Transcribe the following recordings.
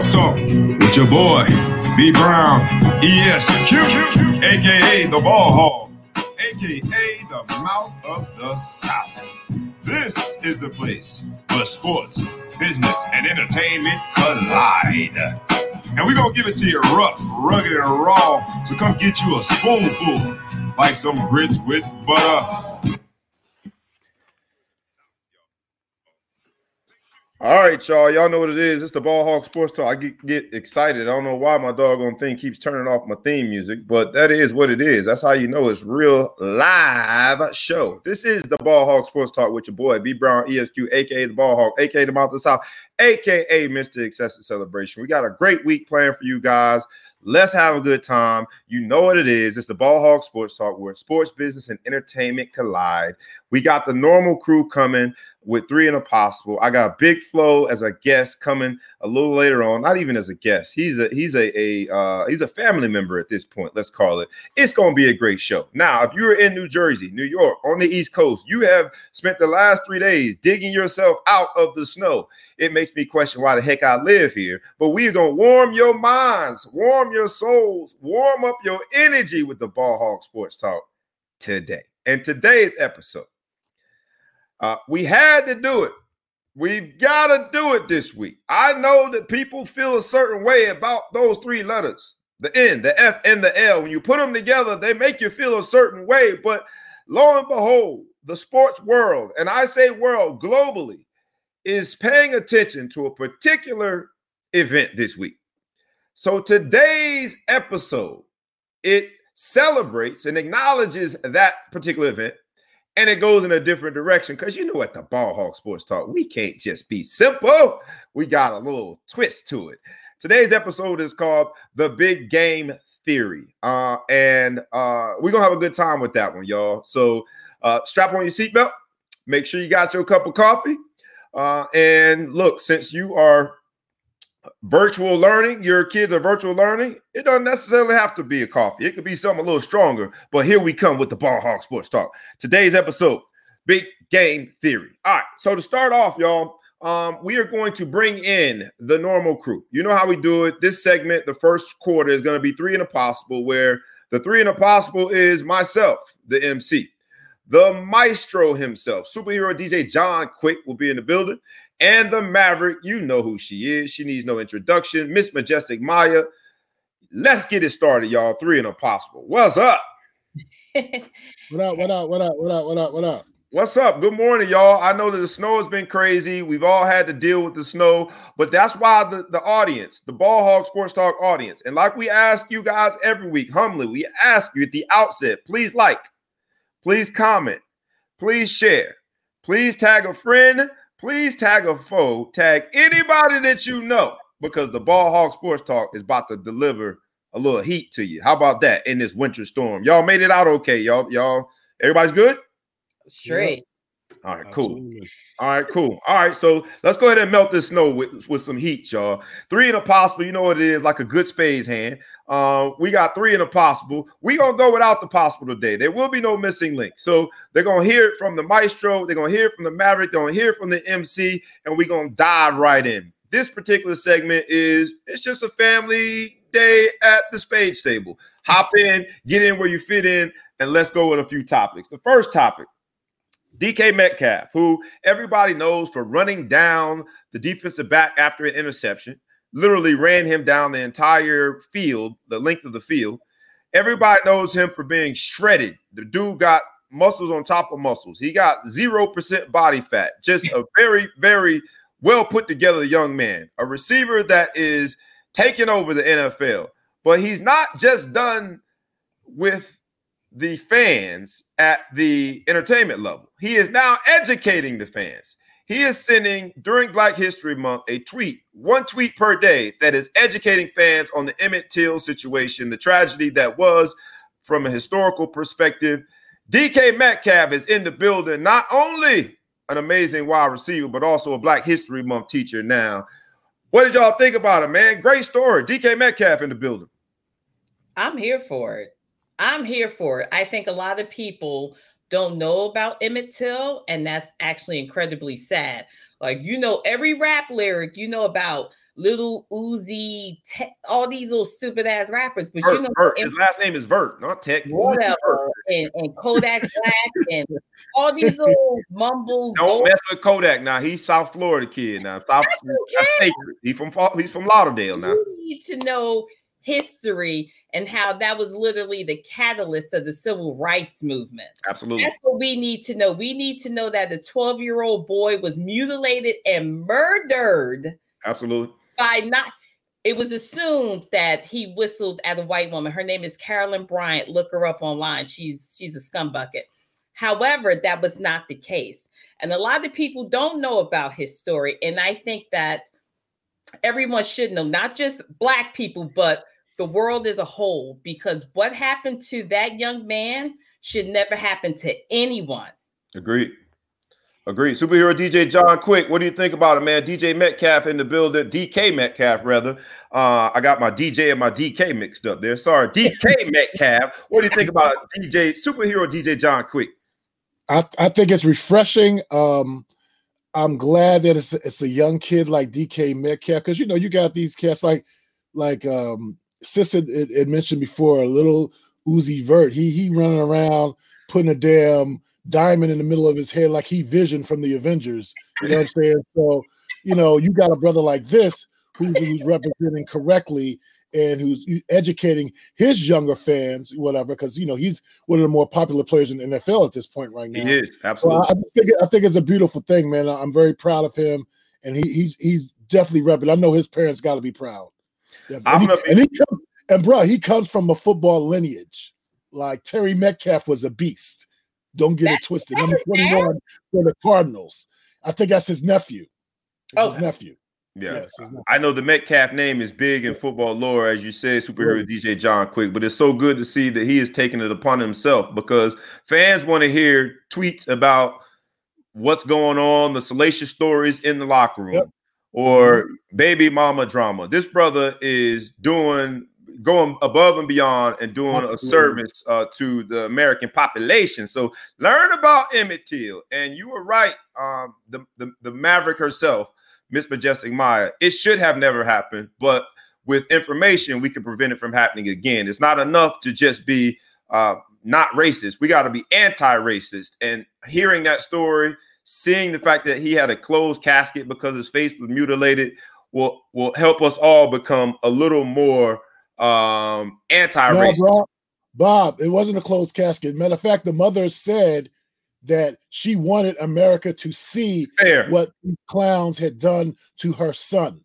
Sports Talk with your boy, B Brown, ESQ, a.k.a. the Ball Hog, a.k.a. the Mouth of the South. This is the place where sports, business, and entertainment collide. And we're going to give it to you rough, rugged, and raw, so come get you a spoonful like some grits with butter. All right, y'all. Y'all know what it is. It's the Ball Hawk Sports Talk. I get excited. I don't know why my doggone thing keeps turning off my theme music, but that is what it is. That's how you know it's real live show. This is the Ball Hawk Sports Talk with your boy, B Brown, ESQ, a.k.a. the Ball Hawk, a.k.a. the Mouth of the South, a.k.a. Mr. Excessive Celebration. We got a great week planned for you guys. Let's have a good time. You know what it is. It's the Ball Hawk Sports Talk where sports, business, and entertainment collide. We got the normal crew coming with Three and a Possible. I got Big Flo as a guest coming a little later on. Not even as a guest. He's a family member at this point. Let's call it. It's going to be a great show. Now, if you're in New Jersey, New York, on the East Coast, you have spent the last 3 days digging yourself out of the snow. It makes me question why the heck I live here. But we're going to warm your minds, warm your souls, warm up your energy with the Ball Hawk Sports Talk today. And today's episode, we had to do it. We've got to do it this week. I know that people feel a certain way about those three letters, the N, the F, and the L. When you put them together, they make you feel a certain way. But lo and behold, the sports world, and I say world globally, is paying attention to a particular event this week. So today's episode, it celebrates and acknowledges that particular event. And it goes in a different direction because you know at the Ball Hawk Sports Talk, we can't just be simple. We got a little twist to it. Today's episode is called The Big Game Theory. And we're going to have a good time with that one, y'all. So strap on your seatbelt. Make sure you got your cup of coffee. And look, since you are virtual learning, your kids are virtual learning, it doesn't necessarily have to be a coffee. It could be something a little stronger, but here we come with the Ball Hawk Sports Talk. Today's episode, Big Game Theory. All right, so to start off, y'all, we are going to bring in the normal crew. You know how we do it. This segment, the first quarter, is going to be Three and a Possible, where the Three and a Possible is myself, the MC. The maestro himself, superhero DJ John Quick, will be in the building. And the Maverick, you know who she is. She needs no introduction. Miss Majestic Maya. Let's get it started, y'all. Three and a Possible. What's up? What up, what up, what up, what up, what up, what up? What's up? Good morning, y'all. I know that the snow has been crazy. We've all had to deal with the snow, but that's why the audience, the Ball Hawk Sports Talk audience, and like we ask you guys every week, humbly, we ask you at the outset, please like, please comment, please share, please tag a friend, please tag a foe, tag anybody that you know, because the Ball Hawk Sports Talk is about to deliver a little heat to you. How about that in this winter storm? Y'all made it out okay, y'all. Everybody's good? Straight. All right, cool. Absolutely. All right, cool. All right, so let's go ahead and melt this snow with some heat, y'all. Three and a Possible, you know what it is, like a good spades hand. We got Three and a Possible. We're going to go without the possible today. There will be no missing link. So they're going to hear it from the maestro. They're going to hear it from the Maverick. They're going to hear it from the MC, and we're going to dive right in. This particular segment it's just a family day at the spades table. Hop in, get in where you fit in, and let's go with a few topics. The first topic. DK Metcalf, who everybody knows for running down the defensive back after an interception, literally ran him down the entire field, the length of the field. Everybody knows him for being shredded. The dude got muscles on top of muscles. He got 0% body fat. Just a very, very well put together young man, a receiver that is taking over the NFL. But he's not just done with the fans at the entertainment level. He is now educating the fans. He is sending, during Black History Month, one tweet per day that is educating fans on the Emmett Till situation, the tragedy that was from a historical perspective. DK Metcalf is in the building, not only an amazing wide receiver, but also a Black History Month teacher now. What did y'all think about it, man? Great story. DK Metcalf in the building. I'm here for it. I think a lot of people don't know about Emmett Till, and that's actually incredibly sad. Like, you know, every rap lyric, you know about Little Uzi, all these little stupid ass rappers. But Vert, you know, his last name is Vert, not Tech. Whatever, and Kodak Black and all these little mumble. Don't mess with Kodak now. He's South Florida kid now. He's from Lauderdale now. You need to know history and how that was literally the catalyst of the civil rights movement. Absolutely. That's what we need to know. We need to know that a 12-year-old boy was mutilated and murdered. Absolutely. It was assumed that he whistled at a white woman. Her name is Carolyn Bryant. Look her up online. She's a scumbucket. However, that was not the case. And a lot of people don't know about his story. And I think that everyone should know, not just Black people, but the world as a whole, because what happened to that young man should never happen to anyone. Agreed. Superhero DJ John Quick, what do you think about it, man? DJ Metcalf in the building. DK Metcalf, rather. I got my DJ and my DK mixed up there. Sorry, DK Metcalf. What do you think about DJ Superhero DJ John Quick? I think it's refreshing. I'm glad that it's a young kid like DK Metcalf, because, you know, you got these cats like Sis had mentioned before, a little Uzi Vert. He running around putting a damn diamond in the middle of his head like he Vision from the Avengers. You know what I'm saying? So, you know, you got a brother like this who's representing correctly and who's educating his younger fans, whatever, because, you know, he's one of the more popular players in the NFL at this point right now. He is, absolutely. So I think it's a beautiful thing, man. I'm very proud of him, and he's definitely repping. I know his parents got to be proud. He comes from a football lineage. Like, Terry Metcalf was a beast. Don't get it twisted. Number 21 for the Cardinals. I think that's his nephew. His nephew. Yeah. Yes, his nephew. I know the Metcalf name is big in football lore, as you say, Superhero DJ John Quick, but it's so good to see that he is taking it upon himself, because fans want to hear tweets about what's going on, the salacious stories in the locker room, or baby mama drama. This brother is going above and beyond and doing a service to the American population. So learn about Emmett Till. And you were right, the Maverick herself, Miss Majestic Maya. It should have never happened, but with information, we can prevent it from happening again. It's not enough to just be not racist. We got to be anti-racist. And hearing that story, seeing the fact that he had a closed casket because his face was mutilated will help us all become a little more anti-racist. No, Bob, it wasn't a closed casket. Matter of fact, the mother said that she wanted America to see what these clowns had done to her son.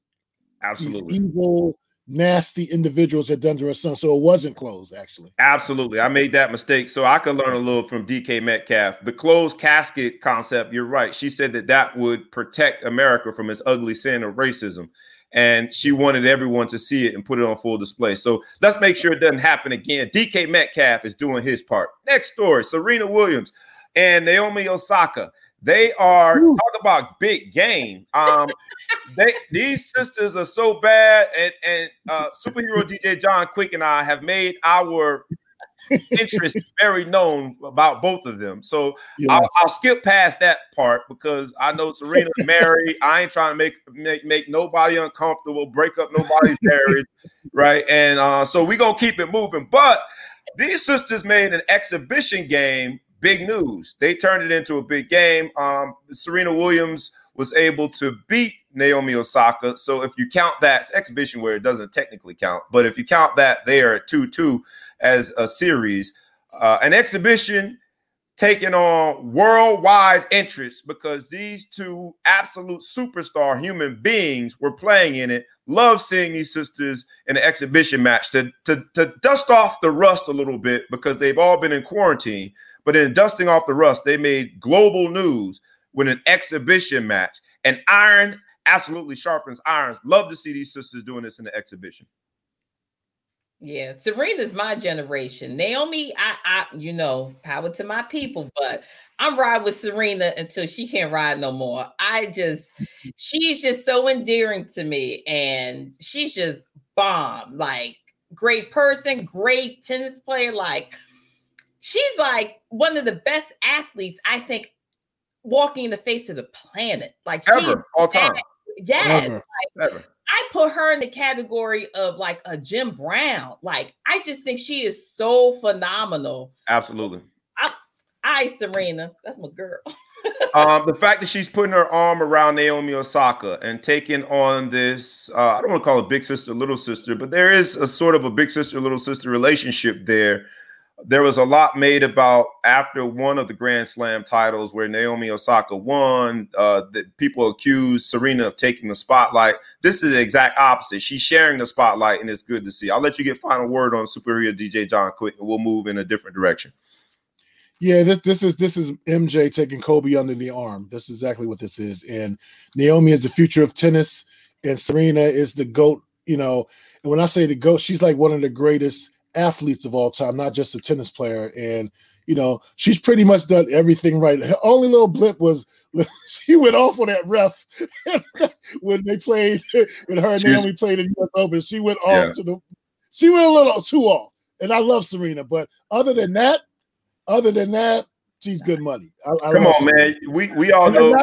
Absolutely. These evil, nasty individuals had done to her son. So it wasn't closed, actually. Absolutely. I made that mistake. So I could learn a little from DK Metcalf. The closed casket concept, you're right. She said that would protect America from its ugly sin of racism. And she wanted everyone to see it and put it on full display. So let's make sure it doesn't happen again. DK Metcalf is doing his part. Next story, Serena Williams and Naomi Osaka. They are, talk about big game. These sisters are so bad. And Superhero DJ John Quick and I have made our interest very known about both of them. So yes. I'll skip past that part, because I know Serena married. I ain't trying to make nobody uncomfortable, break up nobody's marriage, right? And so we're gonna keep it moving. But these sisters made an exhibition game big news. They turned it into a big game. Serena Williams was able to beat Naomi Osaka. So if you count that exhibition, where it doesn't technically count, but if you count that, they are at 2-2 as a series, an exhibition taking on worldwide interest, because these two absolute superstar human beings were playing in it. Love seeing these sisters in an exhibition match to dust off the rust a little bit, because they've all been in quarantine. But in dusting off the rust, they made global news with an exhibition match. And iron absolutely sharpens irons. Love to see these sisters doing this in the exhibition. Yeah, Serena's my generation. Naomi, I you know, power to my people, but I'm ride with Serena until she can't ride no more. She's just so endearing to me, and she's just bomb. Like, great person, great tennis player. Like, she's like one of the best athletes, I think, walking in the face of the planet. Like, ever, all time. Yes. Ever. Like, ever. I put her in the category of like a Jim Brown. Like, I just think she is so phenomenal. Absolutely. I Serena. That's my girl. The fact that she's putting her arm around Naomi Osaka and taking on this, I don't want to call it big sister, little sister, but there is a sort of a big sister, little sister relationship there. There was a lot made about after one of the Grand Slam titles where Naomi Osaka won, that people accused Serena of taking the spotlight. This is the exact opposite. She's sharing the spotlight, and it's good to see. I'll let you get final word on Superior DJ John Quick, and we'll move in a different direction. Yeah, this is MJ taking Kobe under the arm. That's exactly what this is. And Naomi is the future of tennis, and Serena is the GOAT. You know, and when I say the GOAT, she's like one of the greatest athletes of all time, not just a tennis player. And, you know, she's pretty much done everything right. Her only little blip was she went off on that ref when her and Naomi played in the U.S. Open. She went off she went a little too off. And I love Serena, but other than that, she's good money. I Come on, Serena. Man. We all know.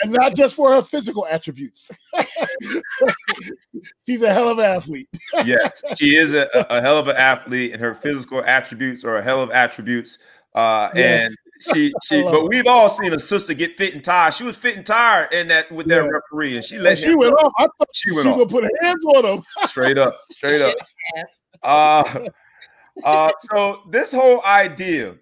And not just for her physical attributes. She's a hell of an athlete. Yes, she is a hell of an athlete, and her physical attributes are a hell of attributes. Yes. And she but we've all seen a sister get fit and tired. She was fit and tired in that with that referee, and she went off. I thought she was gonna put her hands on him. Straight up. So this whole idea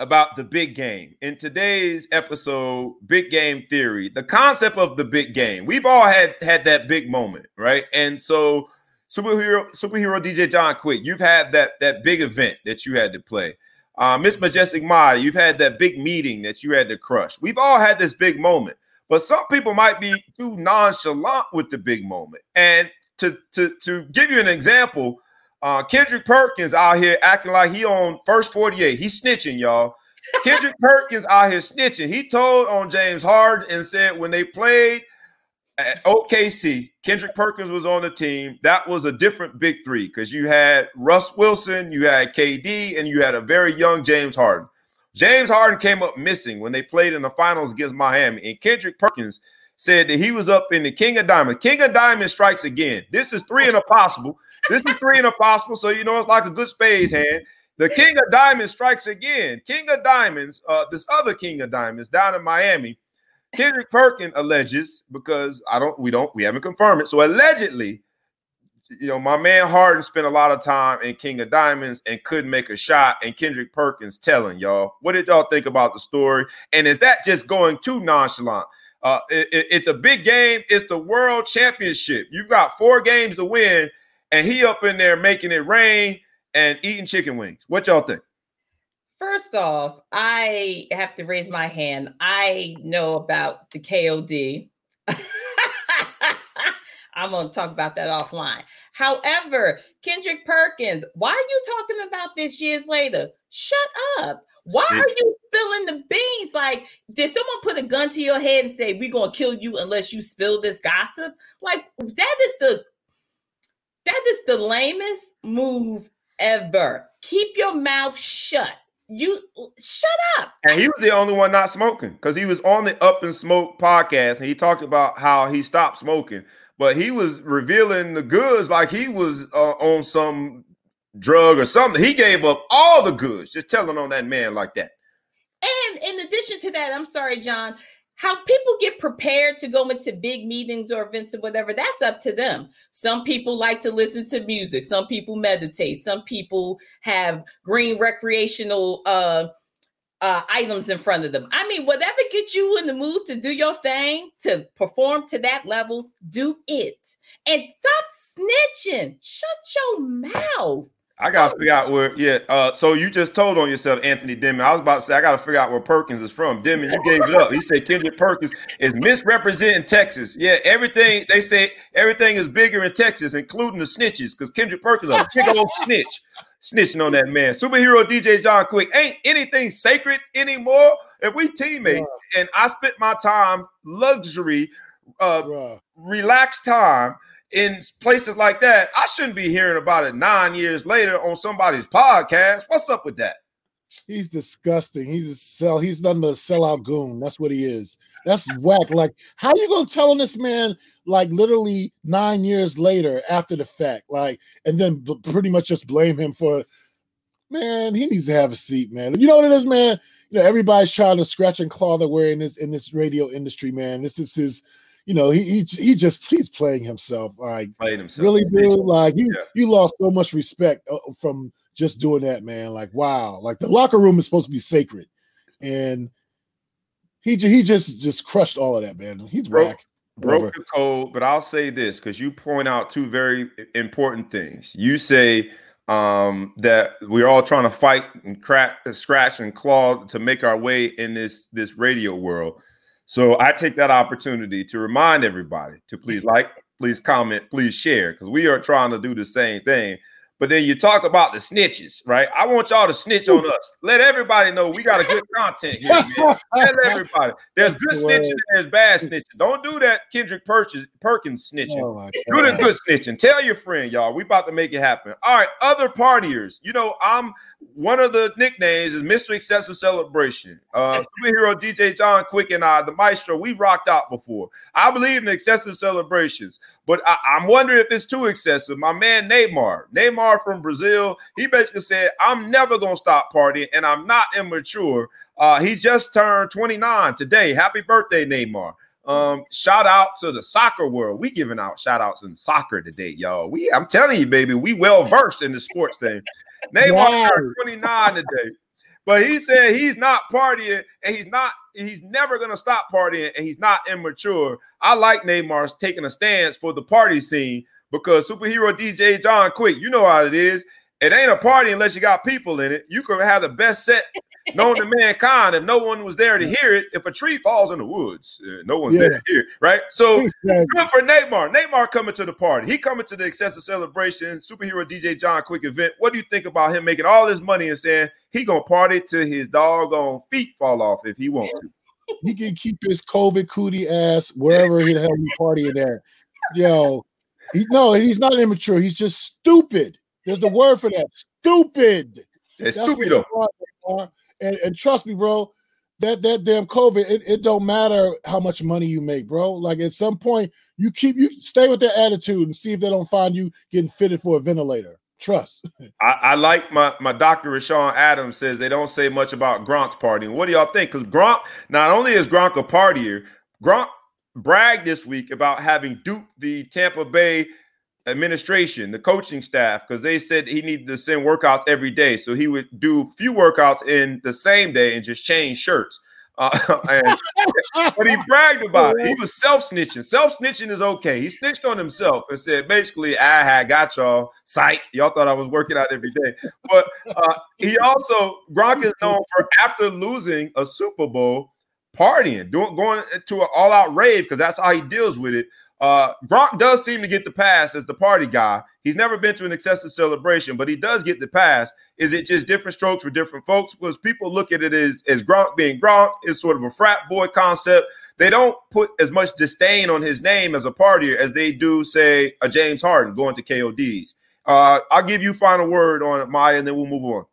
about the big game. In today's episode, big game theory, the concept of the big game. We've all had that big moment, right? And so superhero DJ John Quick, you've had that big event that you had to play. Miss Majestic Maya, you've had that big meeting that you had to crush. We've all had this big moment, but some people might be too nonchalant with the big moment. And to give you an example, Kendrick Perkins out here acting like he on first 48. He's snitching, y'all. Kendrick Perkins out here snitching. He told on James Harden and said when they played at OKC, Kendrick Perkins was on the team. That was a different big three because you had Russ Wilson, you had KD, and you had a very young James Harden. James Harden came up missing when they played in the finals against Miami, and Kendrick Perkins said that he was up in the King of Diamonds. King of Diamonds strikes again. This is three and a possible. This is three and a possible, so you know it's like a good spades hand. The King of Diamonds strikes again. King of Diamonds, this other King of Diamonds down in Miami, Kendrick Perkins alleges, because we haven't confirmed it. So allegedly, you know, my man Harden spent a lot of time in King of Diamonds and couldn't make a shot. And Kendrick Perkins telling y'all, what did y'all think about the story? And is that just going too nonchalant? It's a big game. It's the World Championship. You've got 4 games to win. And he up in there making it rain and eating chicken wings. What y'all think? First off, I have to raise my hand. I know about the KOD. I'm going to talk about that offline. However, Kendrick Perkins, why are you talking about this years later? Shut up. Why are you spilling the beans? Like, did someone put a gun to your head and say, we're going to kill you unless you spill this gossip? Like, that is the lamest move ever. Keep your mouth shut. You shut up. And he was the only one not smoking because he was on the Up and Smoke podcast and he talked about how he stopped smoking, but he was revealing the goods like he was on some drug or something. He gave up all the goods just telling on that man like that. And in addition to that, I'm sorry, John, how people get prepared to go into big meetings or events or whatever, that's up to them. Some people like to listen to music. Some people meditate. Some people have green recreational items in front of them. I mean, whatever gets you in the mood to do your thing, to perform to that level, do it. And stop snitching. Shut your mouth. I got to figure out where, so you just told on yourself, Anthony Denman. I was about to say, I got to figure out where Perkins is from. Denman, you gave it up. He said Kendrick Perkins is misrepresenting Texas. Yeah, everything is bigger in Texas, including the snitches, because Kendrick Perkins is a big old snitch. Snitching on that man. Superhero DJ John Quick, ain't anything sacred anymore. If we teammates, and I spent my time, luxury, relaxed time, in places like that, I shouldn't be hearing about it 9 years later on somebody's podcast. What's up with that? He's disgusting. He's nothing but a sellout goon. That's what he is. That's whack. Like, how you gonna tell on this man? Like, literally 9 years later, after the fact, like, and then pretty much just blame him for. Man, he needs to have a seat, man. You know what it is, man. You know, everybody's trying to scratch and claw their way in this radio industry, man. This is his. You know, he's playing himself. Like, really, dude. Like, you lost so much respect from just doing that, man. Like, wow. Like, the locker room is supposed to be sacred, and he just crushed all of that, man. He's whack. Broke the code. But I'll say this, because you point out two very important things. You say that we're all trying to fight and scratch and claw to make our way in this radio world. So I take that opportunity to remind everybody to please like, please comment, please share, because we are trying to do the same thing. But then you talk about the snitches, right? I want y'all to snitch on us. Let everybody know we got a good content here, man. Tell everybody. There's good snitching and there's bad snitching. Don't do that Kendrick Perkins snitching. Oh, do the good snitching. Tell your friend, y'all. We about to make it happen. All right, other partiers. You know, I'm one of the nicknames is Mr. Excessive Celebration. Superhero DJ John Quick and I, the Maestro, we rocked out before. I believe in excessive celebrations, but I'm wondering if it's too excessive. My man Neymar from Brazil, he basically said, I'm never going to stop partying, and I'm not immature. He just turned 29 today. Happy birthday, Neymar. Shout out to the soccer world. We giving out shout outs in soccer today, y'all. I'm telling you, baby, we well versed in the sports thing. Neymar turned 29 today, but he said he's not partying and he's never going to stop partying and he's not immature. I like Neymar's taking a stance for the party scene because superhero DJ John Quick, you know how it is. It ain't a party unless you got people in it. You could have the best set known to mankind if no one was there to hear it. If a tree falls in the woods, no one's there to hear it, right? So good for Neymar. Neymar coming to the party. He coming to the excessive celebration, superhero DJ John Quick event. What do you think about him making all his money and saying he going to party till his doggone feet fall off if he wants to? He can keep his COVID cootie ass wherever he'd have you partying at. Yo, he's not immature. He's just stupid. There's the word for that. Stupid. That's stupid though. And trust me, bro, that damn COVID, it don't matter how much money you make, bro. Like, at some point, you stay with that attitude and see if they don't find you getting fitted for a ventilator. Trust. I like my doctor, Rashawn Adams, says they don't say much about Gronk's partying. What do y'all think? Because Gronk, not only is Gronk a partier, Gronk bragged this week about having duped the Tampa Bay administration, the coaching staff, because they said he needed to send workouts every day. So he would do few workouts in the same day and just change shirts. But he bragged about it. He was self-snitching. Self-snitching is okay. He snitched on himself and said, basically, I got y'all. Psych. Y'all thought I was working out every day. But he also, Gronk is known for, after losing a Super Bowl, partying, going to an all-out rave, because that's how he deals with it. Gronk does seem to get the pass as the party guy. He's never been to an excessive celebration, but he does get the pass. Is it just different strokes for different folks? Because people look at it as Gronk being Gronk. It's sort of a frat boy concept. They don't put as much disdain on his name as a partier as they do, say, a James Harden going to KODs. I'll give you final word on it, Maya, and then we'll move on.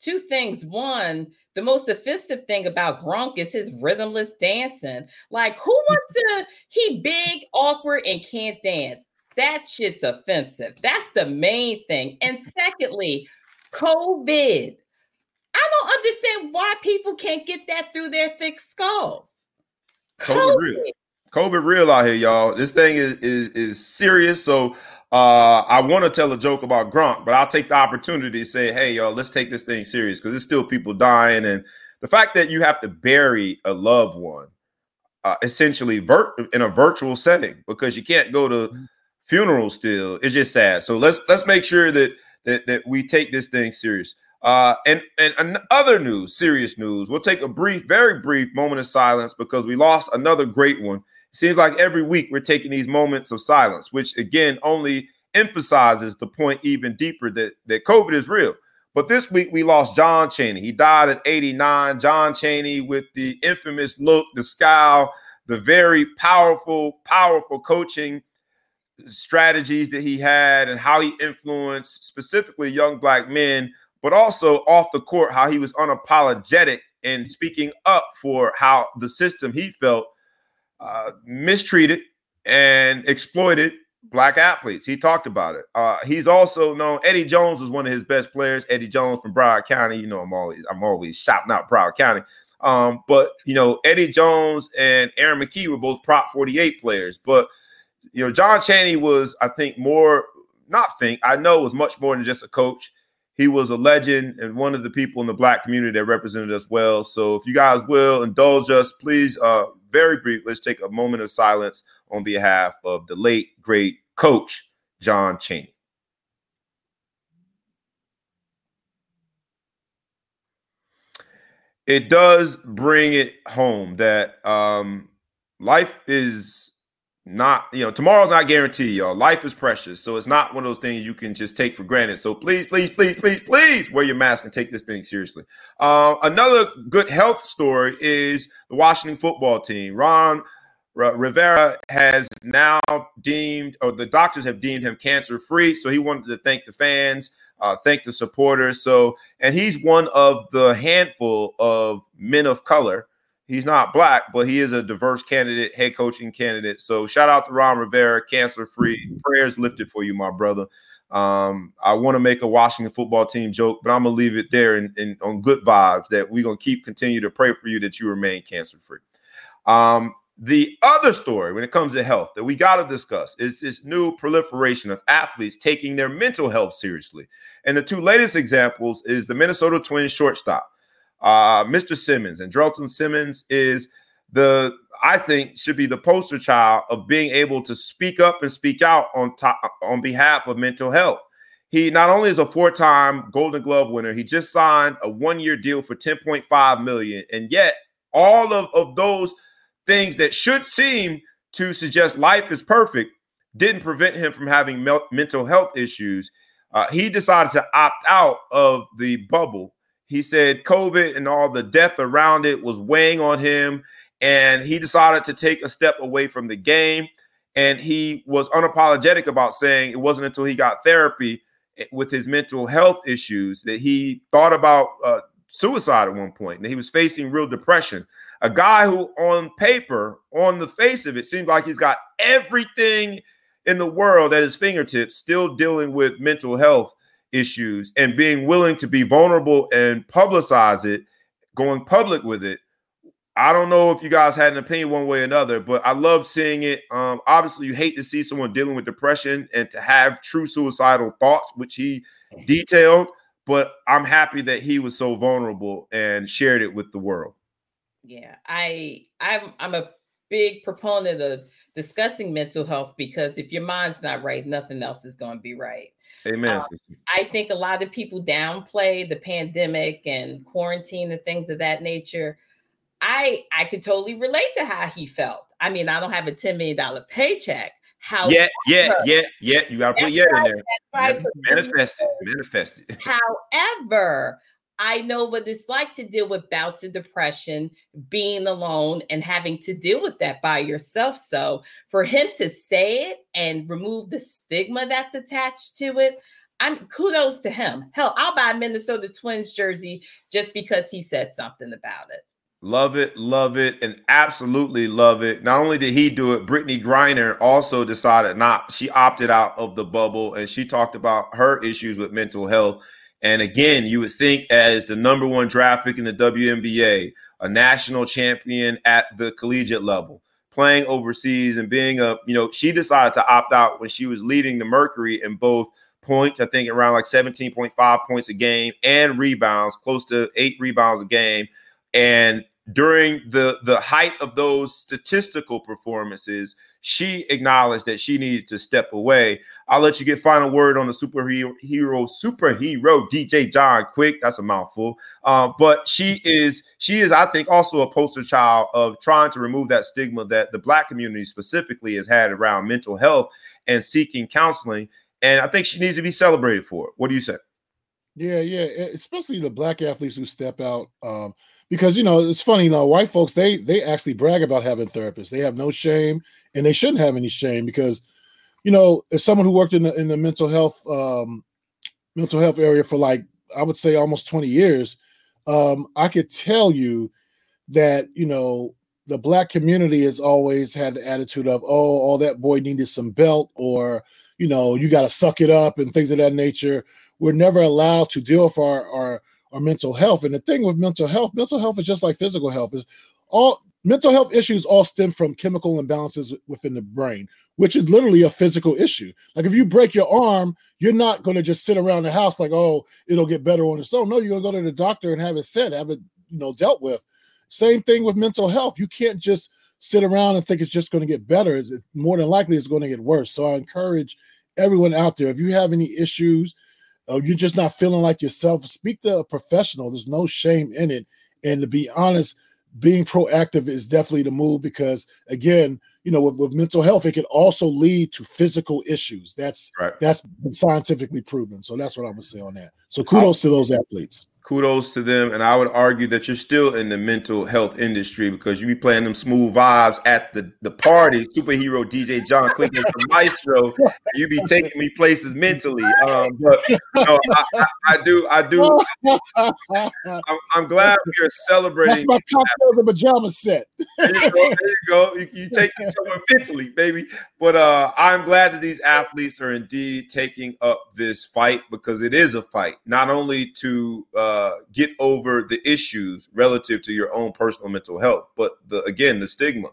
Two things. One, the most offensive thing about Gronk is his rhythmless dancing. Like, who wants to? He big, awkward, and can't dance. That shit's offensive. That's the main thing. And secondly, COVID. I don't understand why people can't get that through their thick skulls. COVID real out here, y'all. This thing is serious. So I want to tell a joke about Gronk, but I'll take the opportunity to say, hey, y'all, let's take this thing serious because there's still people dying. And the fact that you have to bury a loved one essentially in a virtual setting because you can't go to funerals still is just sad. So let's make sure that we take this thing serious. And other news, serious news, we'll take a very brief moment of silence because we lost another great one. Seems like every week we're taking these moments of silence, which, again, only emphasizes the point even deeper that COVID is real. But this week we lost John Chaney. He died at 89. John Chaney, with the infamous look, the scowl, the very powerful, powerful coaching strategies that he had and how he influenced specifically young black men but also off the court, how he was unapologetic in speaking up for how the system he felt mistreated and exploited black athletes. He talked about it. He's also known, Eddie Jones was one of his best players. Eddie Jones from Broward County. You know, I'm always shouting out Broward County. But you know, Eddie Jones and Aaron McKee were both Prop 48 players. But you know, John Chaney was, I think, was much more than just a coach. He was a legend and one of the people in the black community that represented us well. So if you guys will indulge us, please, very brief, let's take a moment of silence on behalf of the late, great coach, John Chaney. It does bring it home that life is not, you know, tomorrow's not guaranteed, y'all. Life is precious. So it's not one of those things you can just take for granted. So please wear your mask and take this thing seriously. Another good health story is the Washington football team. Ron Rivera has now deemed, or the doctors have deemed him cancer-free. So he wanted to thank the fans. Thank the supporters. So, and he's one of the handful of men of color. He's not black, but he is a diverse candidate, head coaching candidate. So shout out to Ron Rivera, cancer-free. Prayers lifted for you, my brother. I want to make a Washington football team joke, but I'm going to leave it there and on good vibes that we're going to continue to pray for you that you remain cancer-free. The other story when it comes to health that we got to discuss is this new proliferation of athletes taking their mental health seriously. And the two latest examples is the Minnesota Twins shortstop, Mr. Simmons. And Drelton Simmons is should be the poster child of being able to speak up and speak out on behalf of mental health. He not only is a four-time Golden Glove winner, he just signed a one-year deal for $10.5 million. And yet all of those things that should seem to suggest life is perfect didn't prevent him from having mental health issues. He decided to opt out of the bubble. He said COVID and all the death around it was weighing on him, and he decided to take a step away from the game. And he was unapologetic about saying it wasn't until he got therapy with his mental health issues that he thought about suicide at one point, and he was facing real depression. A guy who on paper, on the face of it, seems like he's got everything in the world at his fingertips, still dealing with mental health issues and being willing to be vulnerable and publicize it, going public with it. I don't know if you guys had an opinion one way or another, but I love seeing it. Obviously, you hate to see someone dealing with depression and to have true suicidal thoughts, which he detailed, but I'm happy that he was so vulnerable and shared it with the world. Yeah, I'm a big proponent of discussing mental health, because if your mind's not right, nothing else is going to be right. Amen. I think a lot of people downplay the pandemic and quarantine and things of that nature. I could totally relate to how he felt. I mean, I don't have a $10 million paycheck. You got to put yet in there. Right. Manifest it. However, I know what it's like to deal with bouts of depression, being alone, and having to deal with that by yourself. So for him to say it and remove the stigma that's attached to it, kudos to him. Hell, I'll buy a Minnesota Twins jersey just because he said something about it. Love it, and absolutely love it. Not only did he do it, Brittany Griner also decided she opted out of the bubble, and she talked about her issues with mental health. And again, you would think as the number one draft pick in the WNBA, a national champion at the collegiate level, playing overseas and being she decided to opt out when she was leading the Mercury in both points, I think around like 17.5 points a game, and rebounds, close to 8 rebounds a game. And during the height of those statistical performances, she acknowledged that she needed to step away. I'll let you get final word on the superhero DJ John Quick. That's a mouthful. But she is, I think, also a poster child of trying to remove that stigma that the black community specifically has had around mental health and seeking counseling. And I think she needs to be celebrated for it. What do you say? Yeah. Especially the black athletes who step out. Because, you know, it's funny, you know, white folks, they actually brag about having therapists. They have no shame, and they shouldn't have any shame, because, you know, as someone who worked in the mental health area for like I would say almost 20 years, I could tell you that, you know, the black community has always had the attitude of, oh, all that boy needed some belt, or, you know, you got to suck it up and things of that nature. We're never allowed to deal with our mental health. And the thing with mental health is just like physical health. Is all mental health issues all stem from chemical imbalances within the brain, which is literally a physical issue. Like if you break your arm, you're not going to just sit around the house like, oh, it'll get better on its own. No, you're going to go to the doctor and have it, you know, dealt with. Same thing with mental health. You can't just sit around and think it's just going to get better. It's more than likely it's going to get worse. So I encourage everyone out there, if you have any issues, you're just not feeling like yourself, speak to a professional. There's no shame in it. And to be honest, being proactive is definitely the move because, again, you know, with mental health, it can also lead to physical issues. That's right. That's been scientifically proven. So that's what I would say on that. So kudos to those athletes. Kudos to them. And I would argue that you're still in the mental health industry because you be playing them smooth vibes at the party. Superhero DJ John Quick is the maestro. You be taking me places mentally. But you know, I do. I'm glad we're celebrating. That's my cocktail and pajama set. There you go. You take me somewhere mentally, baby. But I'm glad that these athletes are indeed taking up this fight because it is a fight, not only to get over the issues relative to your own personal mental health. But again, the stigma,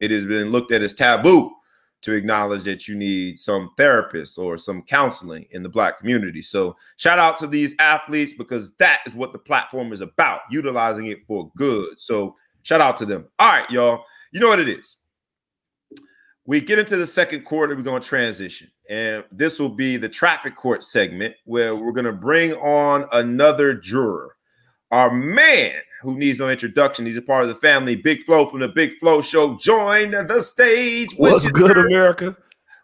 it has been looked at as taboo to acknowledge that you need some therapist or some counseling in the black community. So shout out to these athletes because that is what the platform is about, utilizing it for good. So shout out to them. All right, y'all, you know what it is. We get into the second quarter, we're going to transition. And this will be the traffic court segment where we're going to bring on another juror, our man who needs no introduction. He's a part of the family. Big Flo from the Big Flo Show. Join the stage. What's good, America?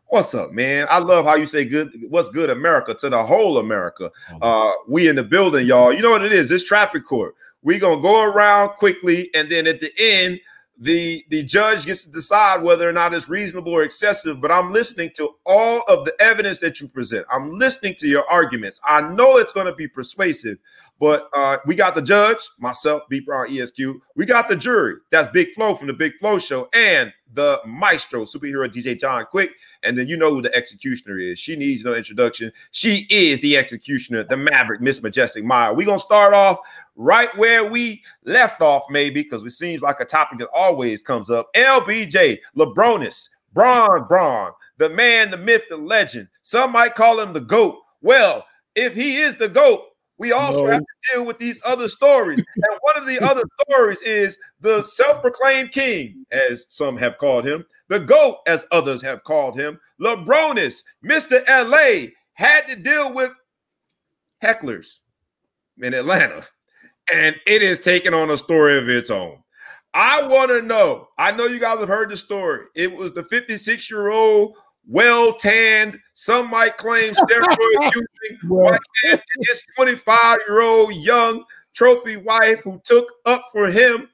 What's up, man? I love how you say good. What's good, America, to the whole America. We in the building, y'all. You know what it is. It's traffic court. We're going to go around quickly. And then at the end, the judge gets to decide whether or not it's reasonable or excessive, but I'm listening to all of the evidence that you present. I'm listening to your arguments. I know it's going to be persuasive, but we got the judge, myself, B Brown, ESQ. We got the jury. That's Big Flo from the Big Flo Show and the maestro, superhero DJ John Quick. And then you know who the executioner is. She needs no introduction. She is the executioner, the Maverick, Miss Majestic Maya. We're going to start off right where we left off, maybe, because it seems like a topic that always comes up. LBJ, LeBronis, Bron, the man, the myth, the legend. Some might call him the GOAT. Well, if he is the GOAT, we also have to deal with these other stories. And one of the other stories is the self-proclaimed king, as some have called him, the GOAT, as others have called him, LeBronis, Mr. LA, had to deal with hecklers in Atlanta. And it is taking on a story of its own. I want to know. I know you guys have heard the story. It was the 56-year-old, well-tanned, some might claim steroid-using, and his 25-year-old young trophy wife who took up for him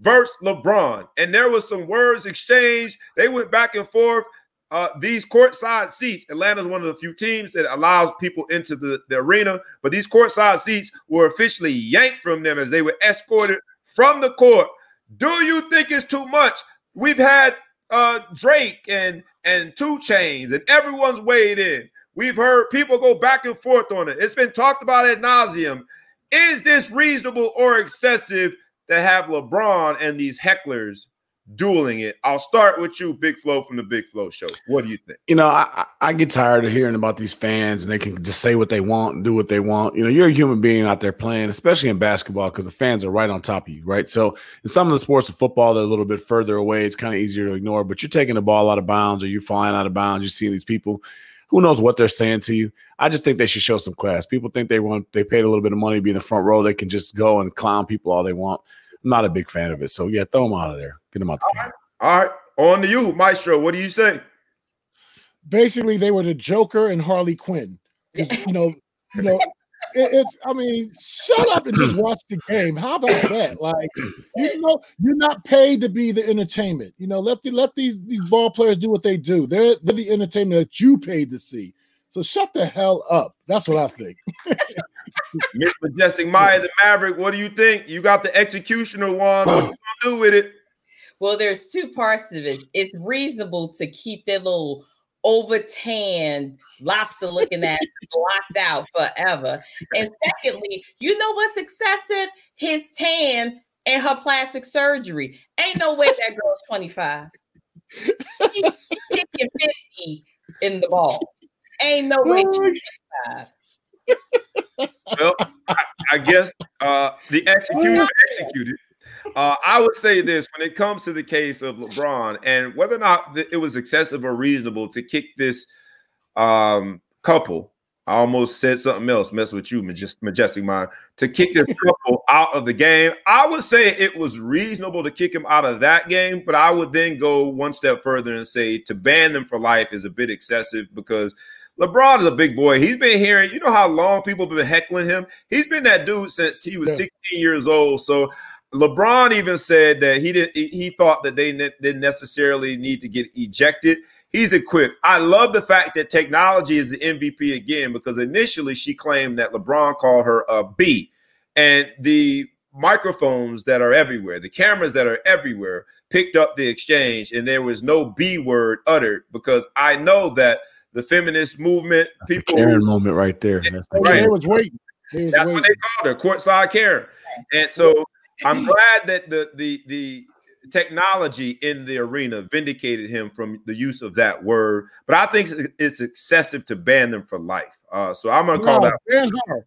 versus LeBron. And there was some words exchanged. They went back and forth. These courtside seats, Atlanta's one of the few teams that allows people into the arena, but these courtside seats were officially yanked from them as they were escorted from the court. Do you think it's too much? We've had Drake and 2 Chainz, and everyone's weighed in. We've heard people go back and forth on it. It's been talked about ad nauseum. Is this reasonable or excessive to have LeBron and these hecklers dueling it? I'll start with you, Big Flo from the Big Flo Show. What do you think? You know, I get tired of hearing about these fans and they can just say what they want and do what they want. You know, you're a human being out there playing, especially in basketball, because the fans are right on top of you, right? So in some of the sports of football, they're a little bit further away. It's kind of easier to ignore, but you're taking the ball out of bounds or you're flying out of bounds. You see these people. Who knows what they're saying to you? I just think they should show some class. People think they paid a little bit of money to be in the front row. They can just go and clown people all they want. I'm not a big fan of it. So, yeah, throw them out of there. Get them out the camera. All right. On to you, Maestro. What do you say? Basically, they were the Joker and Harley Quinn. You know, it's. I mean, shut up and just watch the game. How about that? Like, you know, you're not paid to be the entertainment. You know, let these ball players do what they do. They're the entertainment that you paid to see. So shut the hell up. That's what I think. Miss Majestic Maya the Maverick, what do you think? You got the executioner one. What you gonna do with it? Well, there's two parts of it. It's reasonable to keep that little over-tanned, lobster-looking ass blocked out forever. And secondly, you know what's excessive? His tan and her plastic surgery. Ain't no way that girl's 25. She's 50 in the ball. Ain't no way she's 25. Well, I guess the executor executed. I would say this when it comes to the case of LeBron and whether or not it was excessive or reasonable to kick this couple. I almost said something else, mess with you, Majestic Mind, to kick this couple out of the game. I would say it was reasonable to kick him out of that game, but I would then go one step further and say to ban them for life is a bit excessive because LeBron is a big boy. He's been hearing, you know how long people have been heckling him? He's been that dude since he was 16 years old. So LeBron even said that he thought that they didn't necessarily need to get ejected. He's equipped. I love the fact that technology is the MVP again, because initially she claimed that LeBron called her a B. And the microphones that are everywhere, the cameras that are everywhere picked up the exchange, and there was no B word uttered, because I know that the feminist movement, that's people. Karen moment right there. That's right. They was waiting. That's what they called her, courtside Karen. And so I'm glad that the technology in the arena vindicated him from the use of that word. But I think it's excessive to ban them for life. So I'm gonna call that. Ban her.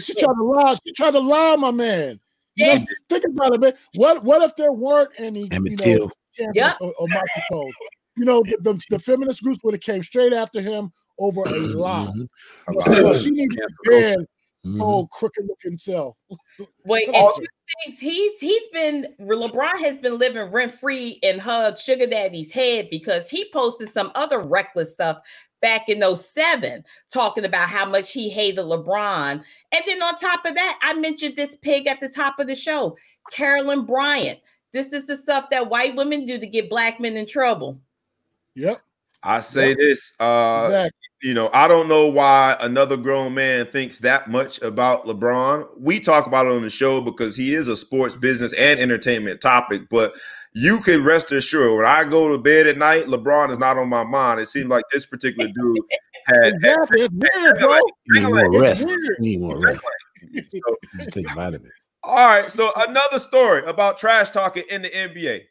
She tried to lie. She tried to lie, my man. Yeah. You know, think about it, man. What if there weren't any Emmett Till or microphones? You know, the feminist groups would have came straight after him over a lie. So she needed to ban old crooked looking self. Wait, and two things. He's been, LeBron has been living rent free in her sugar daddy's head, because he posted some other reckless stuff back in 2007 talking about how much he hated LeBron. And then on top of that, I mentioned this pig at the top of the show, Carolyn Bryant. This is the stuff that white women do to get black men in trouble. Yep. I say this, exactly. You know, I don't know why another grown man thinks that much about LeBron. We talk about it on the show because he is a sports, business, and entertainment topic, but you can rest assured when I go to bed at night, LeBron is not on my mind. It seems like this particular dude has exactly. Need more rest. Take vitamins. All right, so another story about trash talking in the NBA,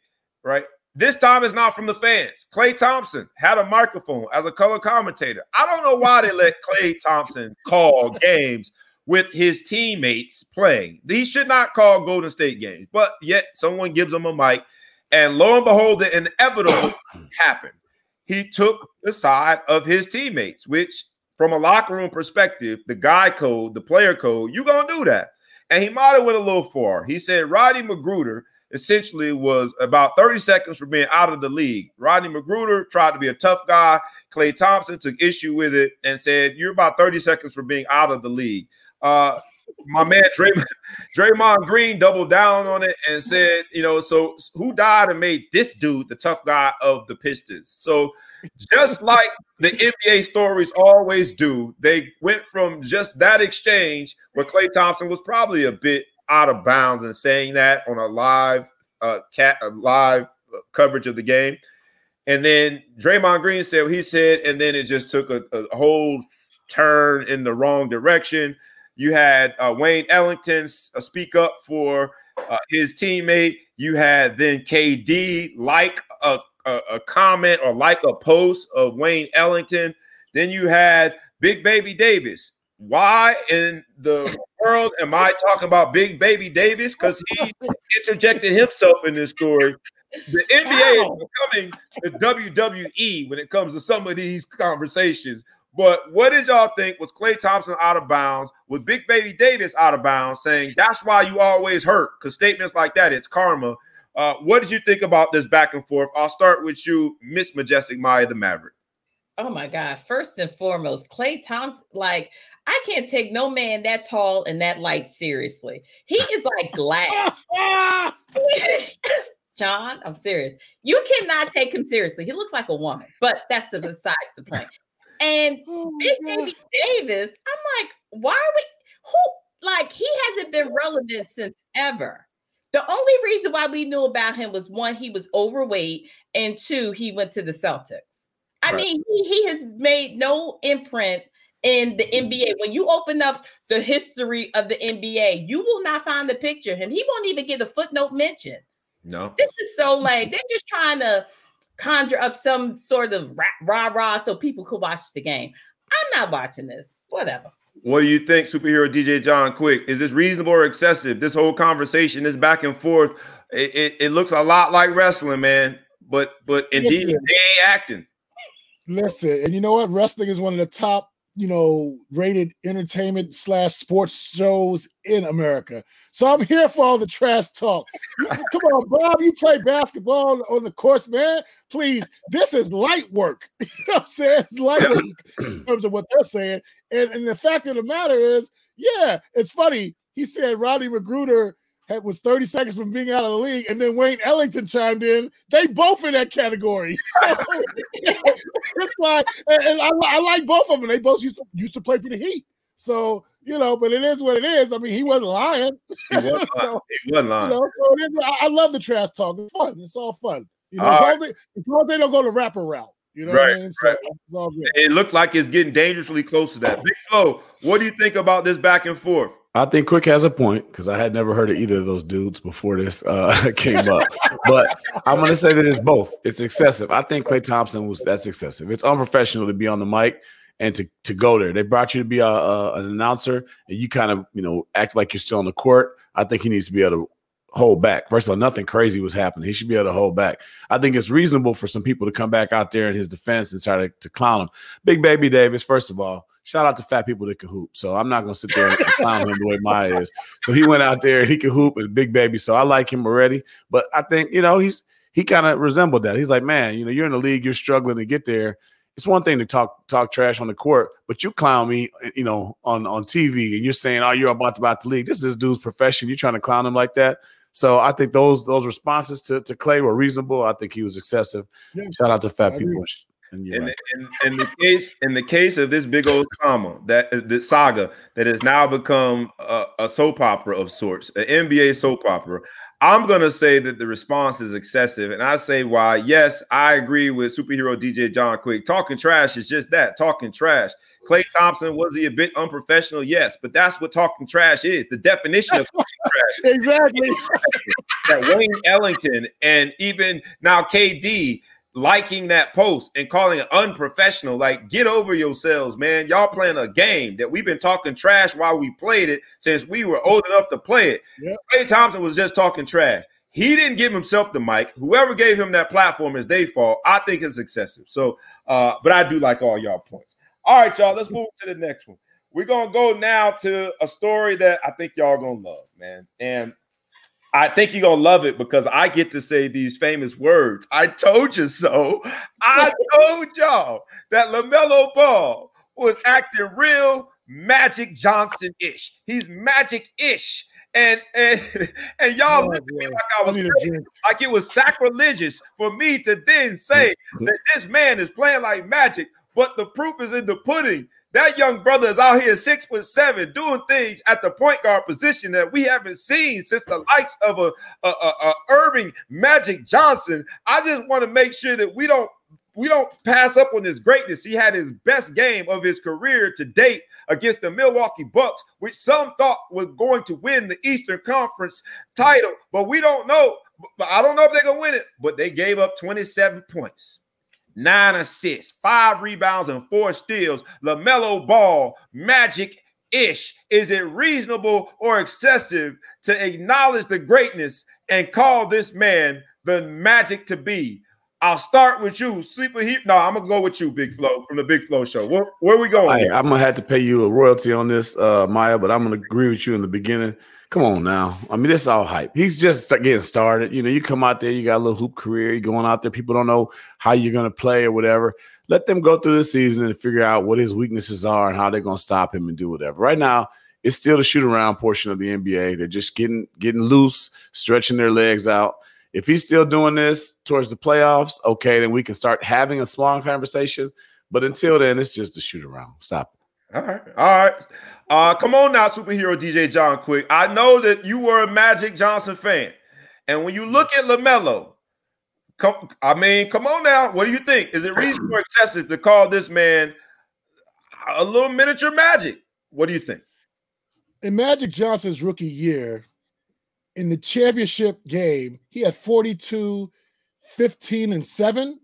right? This time it's not from the fans. Klay Thompson had a microphone as a color commentator. I don't know why they let Klay Thompson call games with his teammates playing. He should not call Golden State games, but yet someone gives him a mic, and lo and behold, the inevitable happened. He took the side of his teammates, which from a locker room perspective, the guy code, the player code, you're going to do that. And he might have went a little far. He said Rodney McGruder essentially was about 30 seconds from being out of the league. Rodney McGruder tried to be a tough guy. Klay Thompson took issue with it and said, you're about 30 seconds from being out of the league. My man Draymond Green doubled down on it and said, you know, so who died and made this dude the tough guy of the Pistons? So just like the NBA stories always do, they went from just that exchange where Klay Thompson was probably a bit out of bounds and saying that on a live coverage of the game. And then Draymond Green said what he said, and then it just took a whole turn in the wrong direction. You had Wayne Ellington speak up for his teammate. You had then KD like a comment or like a post of Wayne Ellington. Then you had Big Baby Davis. Why in the world am I talking about Big Baby Davis? Because he interjected himself in this story. The NBA is becoming the WWE when it comes to some of these conversations. But what did y'all think? Was Klay Thompson out of bounds? Was Big Baby Davis out of bounds, saying that's why you always hurt? Because statements like that, it's karma. What did you think about this back and forth? I'll start with you, Miss Majestic Maya the Maverick. Oh, my God. First and foremost, Klay Thompson, like, I can't take no man that tall and that light seriously. He is like glass. John, I'm serious. You cannot take him seriously. He looks like a woman, but that's besides the point. And Big Baby Davis, I'm like, why are we? who, like, he hasn't been relevant since ever. The only reason why we knew about him was, one, he was overweight, and two, he went to the Celtics. I mean, he has made no imprint in the NBA. When you open up the history of the NBA, you will not find the picture of him. He won't even get a footnote mention. No. This is so lame. They're just trying to conjure up some sort of rah-rah so people could watch the game. I'm not watching this. Whatever. What do you think, superhero DJ John Quick? Is this reasonable or excessive? This whole conversation, this back and forth, it looks a lot like wrestling, man. But indeed, they ain't acting. Listen, and you know what? Wrestling is one of the top, rated entertainment / sports shows in America. So I'm here for all the trash talk. Come on, Bob, you play basketball on the course, man. Please, this is light work. You know what I'm saying? It's light work in terms of what they're saying. And the fact of the matter is, yeah, it's funny. He said Rodney McGruder was 30 seconds from being out of the league, and then Wayne Ellington chimed in. They both in that category. So, it's like, and I like both of them. They both used to play for the Heat. So, but it is what it is. I mean, he wasn't lying. He wasn't lying. So it is, I love the trash talk. It's fun. It's all fun. As long as they don't go the rapper route. You know what I mean? So, right. It's all good. It looked like it's getting dangerously close to that. Big Flo, what do you think about this back and forth? I think Quick has a point because I had never heard of either of those dudes before this came up. But I'm going to say that it's both. It's excessive. I think Klay Thompson that's excessive. It's unprofessional to be on the mic and to go there. They brought you to be an announcer, and you kind of act like you're still on the court. I think he needs to be able to hold back. First of all, nothing crazy was happening. He should be able to hold back. I think it's reasonable for some people to come back out there in his defense and try to clown him. Big Baby Davis, first of all, shout out to fat people that can hoop. So I'm not going to sit there and clown him the way Maya is. So he went out there and he can hoop and Big Baby. So I like him already. But I think, he kind of resembled that. He's like, man, you're in the league. You're struggling to get there. It's one thing to talk trash on the court, but you clown me, on TV and you're saying, oh, you're about to buy the league. This is this dude's profession. You're trying to clown him like that. So I think those responses to Klay were reasonable. I think he was excessive. Yeah. Shout out to fat people. In the case of this big old drama, the saga that has now become a soap opera of sorts, an NBA soap opera, I'm going to say that the response is excessive. And I say why. Yes, I agree with superhero DJ John Quick. Talking trash is just that, talking trash. Klay Thompson, was he a bit unprofessional? Yes, but that's what talking trash is, the definition of talking trash. Exactly. That Wayne Ellington and even now KD liking that post and calling it unprofessional. Like, get over yourselves, man. Y'all playing a game that we've been talking trash while we played it since we were old enough to play it. Yep. Klay Thompson was just talking trash. He didn't give himself the mic. Whoever gave him that platform is their fault. I think it's excessive. So, but I do like all y'all points. All right, y'all, let's move to the next one. We're going to go now to a story that I think y'all are going to love, man. And I think you're going to love it because I get to say these famous words. I told you so. I told y'all that LaMelo Ball was acting real Magic Johnson-ish. He's Magic-ish. And y'all look at me like I was crazy. Like it was sacrilegious for me to then say that this man is playing like Magic, but the proof is in the pudding. That young brother is out here 6'7", doing things at the point guard position that we haven't seen since the likes of a Irving Magic Johnson. I just want to make sure that we don't pass up on his greatness. He had his best game of his career to date against the Milwaukee Bucks, which some thought was going to win the Eastern Conference title, but we don't know. I don't know if they're going to win it, but they gave up 27 points. 9 assists, 5 rebounds, and 4 steals. LaMelo Ball, Magic-ish. Is it reasonable or excessive to acknowledge the greatness and call this man the Magic to be? I'll start with you, Sleeper Heat. No, I'm going to go with you, Big Flo, from the Big Flo Show. Where are we going? I'm going to have to pay you a royalty on this, Maya, but I'm going to agree with you in the beginning. Come on now. I mean, this is all hype. He's just getting started. You come out there, you got a little hoop career. You're going out there. People don't know how you're going to play or whatever. Let them go through the season and figure out what his weaknesses are and how they're going to stop him and do whatever. Right now, it's still the shoot-around portion of the NBA. They're just getting loose, stretching their legs out. If he's still doing this towards the playoffs, okay, then we can start having a small conversation. But until then, it's just a shoot around. Stop it. All right. Come on now, superhero DJ John Quick. I know that you were a Magic Johnson fan. And when you look at LaMelo, come on now. What do you think? Is it reasonable or excessive to call this man a little miniature Magic? What do you think? In Magic Johnson's rookie year, in the championship game, he had 42, 15, and 7.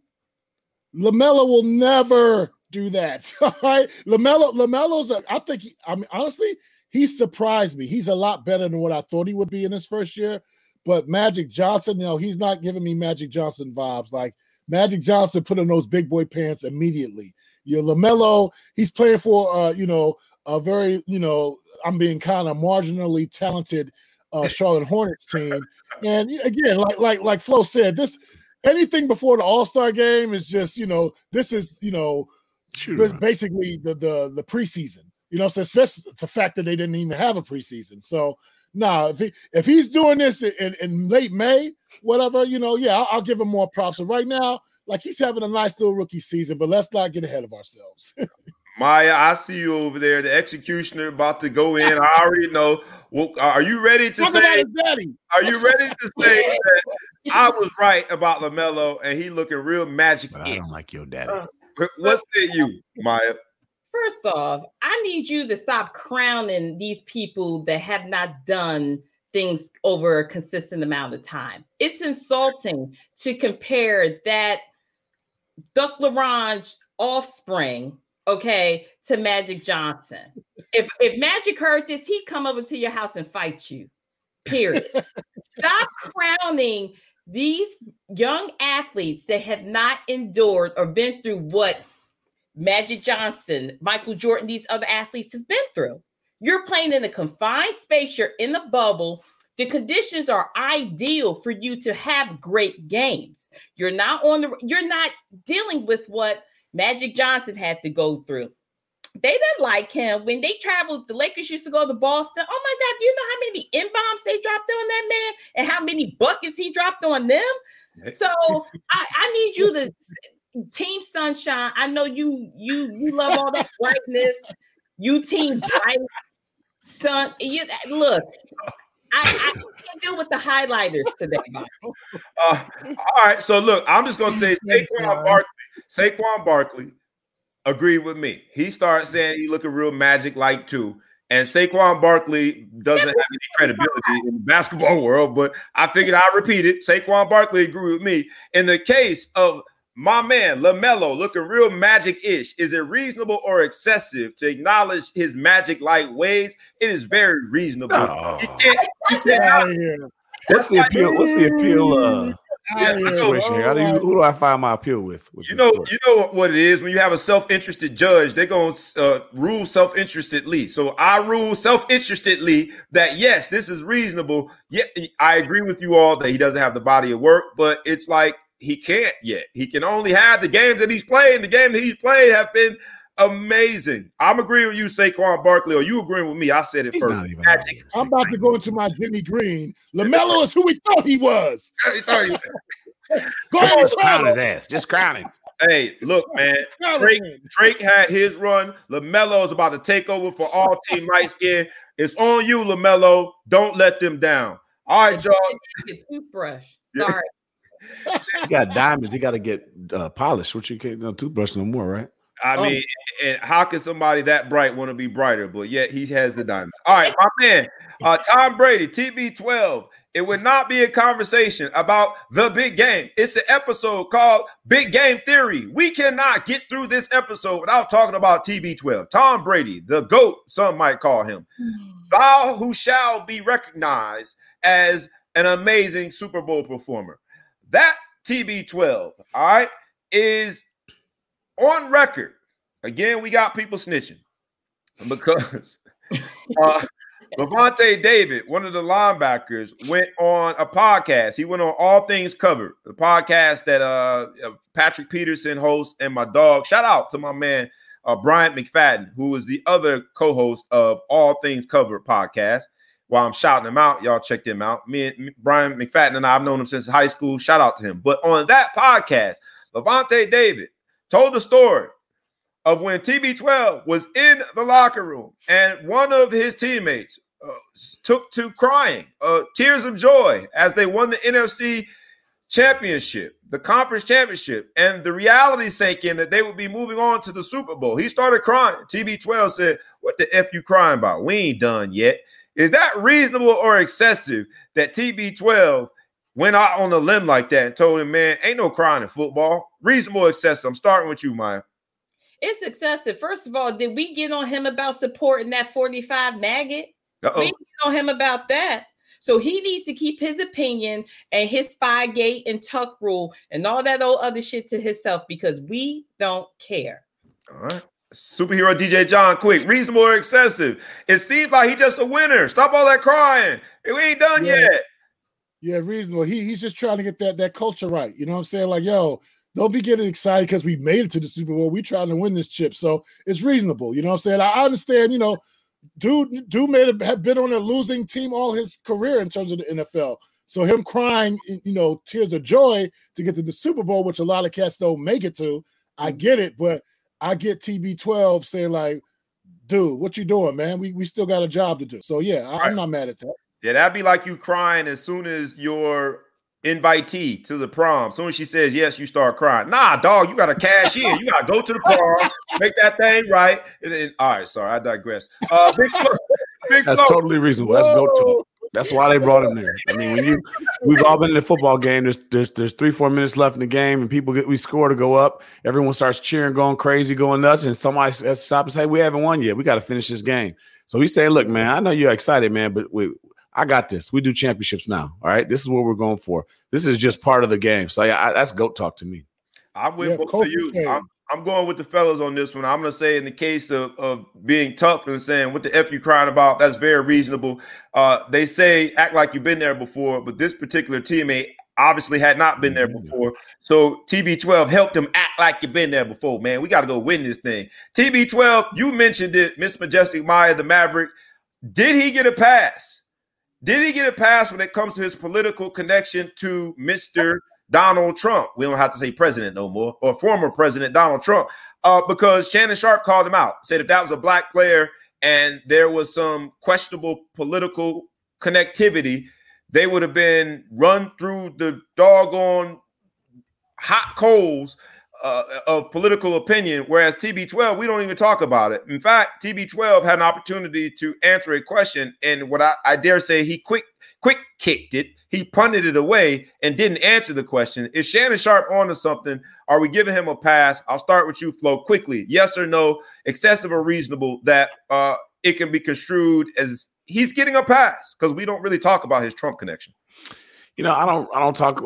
LaMelo will never do that. All right. LaMelo's, honestly, he surprised me. He's a lot better than what I thought he would be in his first year. But Magic Johnson, he's not giving me Magic Johnson vibes. Like, Magic Johnson put on those big boy pants immediately. LaMelo, he's playing for, a very, I'm being kind of marginally talented Charlotte Hornets team. And again, like Flo said, this anything before the All-Star game is just, this is, basically the preseason. So especially the fact that they didn't even have a preseason. So, no, if he's doing this in late May, whatever, I'll give him more props. And right now, like, he's having a nice little rookie season, but let's not get ahead of ourselves. Maya, I see you over there. The executioner about to go in. I already know. Well, are you ready to say? Are you ready to say that I was right about LaMelo and he looking real Magic? But I don't like your daddy. What say you, Maya? First off, I need you to stop crowning these people that have not done things over a consistent amount of time. It's insulting to compare that Duck LaRange offspring, okay, to Magic Johnson. If Magic heard this, he'd come over to your house and fight you. Period. Stop crowning these young athletes that have not endured or been through what Magic Johnson, Michael Jordan, these other athletes have been through. You're playing in a confined space. You're in a bubble. The conditions are ideal for you to have great games. You're not dealing with what Magic Johnson had to go through. They didn't like him when they traveled. The Lakers used to go to Boston. Oh my God! Do you know how many N-bombs they dropped on that man, and how many buckets he dropped on them? So I need you to. Team Sunshine, I know you love all that brightness. You team bright sun. Look, I can't deal with the highlighters today. All right, so look, I'm just gonna say Saquon Barkley agreed with me. He started saying he looking real Magic like too. And Saquon Barkley doesn't have any credibility in the basketball world, but I figured I'd repeat it. Saquon Barkley agreed with me. In the case of my man, LaMelo, looking real Magic-ish. Is it reasonable or excessive to acknowledge his Magic-like ways? It is very reasonable. Oh, what's the appeal? What's the appeal? Situation here? Who do I find my appeal with? You know what it is. When you have a self-interested judge, they're going to rule self-interestedly. So I rule self-interestedly that yes, this is reasonable. Yeah, I agree with you all that he doesn't have the body of work, but it's like, he can't yet. He can only have the games that he's playing. The game that he's played have been amazing. I'm agreeing with you, Saquon Barkley, or you agreeing with me. I said it he's first. I'm about to go into my Jimmy Green. LaMelo is who we thought he was. Go ahead, just crown his ass. Just crown him. Hey, look, man. Drake had his run. LaMelo's about to take over for all team light skin. It's on you, LaMelo. Don't let them down. All right, y'all. Toothbrush. Sorry. He got diamonds. He got to get polished. Which you can't do toothbrush no more, right? I mean, and how can somebody that bright want to be brighter? But yet he has the diamonds. All right, my man, Tom Brady, TB12. It would not be a conversation about the big game. It's an episode called Big Game Theory. We cannot get through this episode without talking about TB12. Tom Brady, the GOAT, some might call him. Thou who shall be recognized as an amazing Super Bowl performer. That TB12, all right, is on record. Again, we got people snitching because Levante David, one of the linebackers, went on a podcast. He went on All Things Covered, the podcast that Patrick Peterson hosts, and my dog. Shout out to my man, Brian McFadden, who is the other co-host of All Things Covered podcast. While I'm shouting him out, y'all check them out. Me and Brian McFadden and I have known him since high school. Shout out to him. But on that podcast, Levante David told the story of when TB12 was in the locker room and one of his teammates took to crying, tears of joy, as they won the NFC championship, the conference championship, and the reality sank in that they would be moving on to the Super Bowl. He started crying. TB12 said, "What the F you crying about? We ain't done yet." Is that reasonable or excessive that TB12 went out on a limb like that and told him, man, ain't no crying in football? Reasonable, excessive. I'm starting with you, Maya. It's excessive. First of all, did we get on him about supporting that 45 maggot? Uh-oh. We didn't get on him about that. So he needs to keep his opinion and his spy gate and tuck rule and all that old other shit to himself, because we don't care. All right. Superhero DJ John Quick, reasonable or excessive? It seems like he's just a winner. Stop all that crying. We ain't done yet. Yeah, reasonable. He's just trying to get that culture right. You know what I'm saying? Like, yo, don't be getting excited because we made it to the Super Bowl. We trying to win this chip. So it's reasonable. You know what I'm saying? I understand, you know, dude have been on a losing team all his career in terms of the NFL. So him crying, you know, tears of joy to get to the Super Bowl, which a lot of cats don't make it to. I get it, but I get TB12 saying, like, dude, what you doing, man? We still got a job to do. So, yeah, I'm not mad at that. Yeah, that'd be like you crying as soon as your invitee to the prom, as soon as she says yes, you start crying. Nah, dog, you got to cash in. You got to go to the prom, make that thing right. And all right, sorry, I digress. Big Flo. That's totally reasonable. That's go-to. That's why they brought him there. I mean, we've all been in a football game. There's 3-4 minutes left in the game, and we score to go up. Everyone starts cheering, going crazy, going nuts, and somebody stops and say, "We haven't won yet. We got to finish this game." So we say, "Look, man, I know you're excited, man, but I got this. We do championships now. All right, this is what we're going for. This is just part of the game." So yeah, that's goat talk to me. I'm with both of you. I'm going with the fellas on this one. I'm going to say in the case of being tough and saying, what the F you crying about, that's very reasonable. They say act like you've been there before, but this particular teammate obviously had not been there before. So TB12 helped him act like you've been there before, man. We got to go win this thing. TB12, you mentioned it, Miss Majestic Maya, the Maverick. Did he get a pass? Did he get a pass when it comes to his political connection to Mr. Donald Trump? We don't have to say president no more, or former president Donald Trump, because Shannon Sharpe called him out, said if that was a black player and there was some questionable political connectivity, they would have been run through the doggone hot coals of political opinion, whereas TB12, we don't even talk about it. In fact, TB12 had an opportunity to answer a question, and what I dare say he quick kicked it. He punted it away and didn't answer the question. Is Shannon Sharpe onto something? Are we giving him a pass? I'll start with you, Flo, quickly. Yes or no, excessive or reasonable that it can be construed as he's getting a pass, because we don't really talk about his Trump connection. You know, I don't talk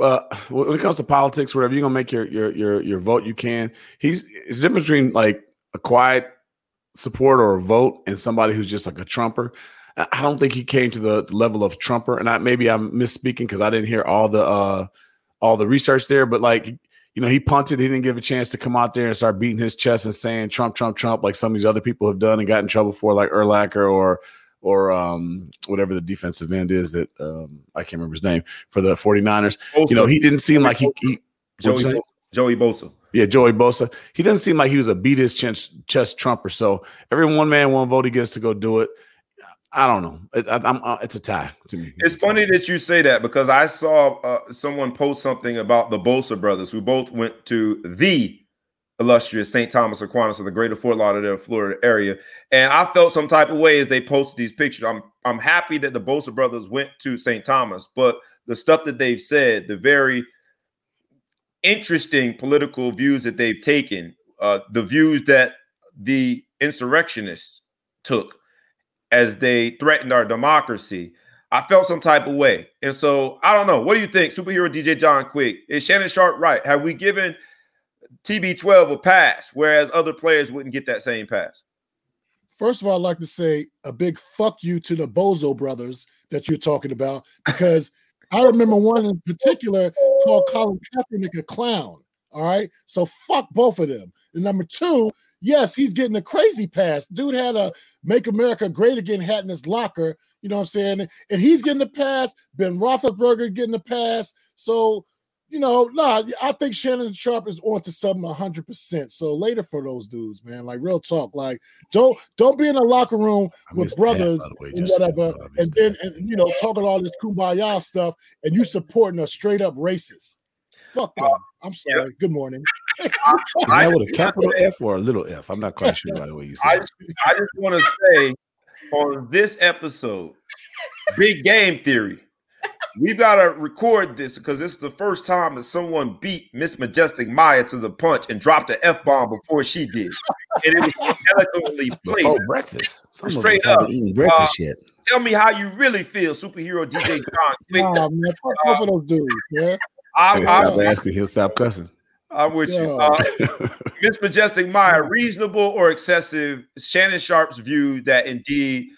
when it comes to politics, whatever, you're gonna make your vote, you can. It's the difference between like a quiet supporter or a vote and somebody who's just like a Trumper. I don't think he came to the level of Trumper, and maybe I'm misspeaking because I didn't hear all the research there. But like, you know, he punted. He didn't give a chance to come out there and start beating his chest and saying Trump, Trump, Trump, like some of these other people have done and got in trouble for, like Urlacher or whatever the defensive end is that I can't remember his name for the 49ers. Bosa. You know, he didn't seem like Joey Bosa. Yeah, Joey Bosa. He doesn't seem like he was a beat his chest Trumper. So every one man, one vote, he gets to go do it. I don't know. It's a tie to me. It's funny that you say that, because I saw someone post something about the Bosa brothers, who both went to the illustrious St. Thomas Aquinas of the greater Fort Lauderdale, Florida area. And I felt some type of way as they posted these pictures. I'm happy that the Bosa brothers went to St. Thomas, but the stuff that they've said, the very interesting political views that they've taken, the views that the insurrectionists took, as they threatened our democracy, I felt some type of way. And so I don't know. What do you think, Superhero DJ John Quick? Is Shannon Sharpe right? Have we given TB12 a pass, whereas other players wouldn't get that same pass? First of all, I'd like to say a big fuck you to the Bozo brothers that you're talking about, because I remember one in particular called Colin Kaepernick a clown. All right? So fuck both of them. And number two, yes, he's getting a crazy pass. Dude had a Make America Great Again hat in his locker. You know what I'm saying? And he's getting the pass. Ben Roethlisberger getting the pass. So I think Shannon Sharpe is onto something 100%. So later for those dudes, man. Like real talk. Like don't be in the locker room with brothers and whatever, and then talking all this kumbaya stuff, and you supporting a straight up racist. Fuck them. I'm sorry. Yep. Good morning. I with a capital F or a little F. I'm not quite sure by the way you said. I just want to say on this episode, Big Game Theory. We've got to record this because this is the first time that someone beat Miss Majestic Maya to the punch and dropped the F-bomb before she did. And it was eloquently placed. Oh, breakfast. Straight up. Breakfast yet. Tell me how you really feel, superhero DJ John Quick. Oh, man. Fuck over those dudes, man. I'm asking. He'll stop cussing. I'm with you. Miss Majestic Maya, reasonable or excessive, Shannon Sharpe's view that indeed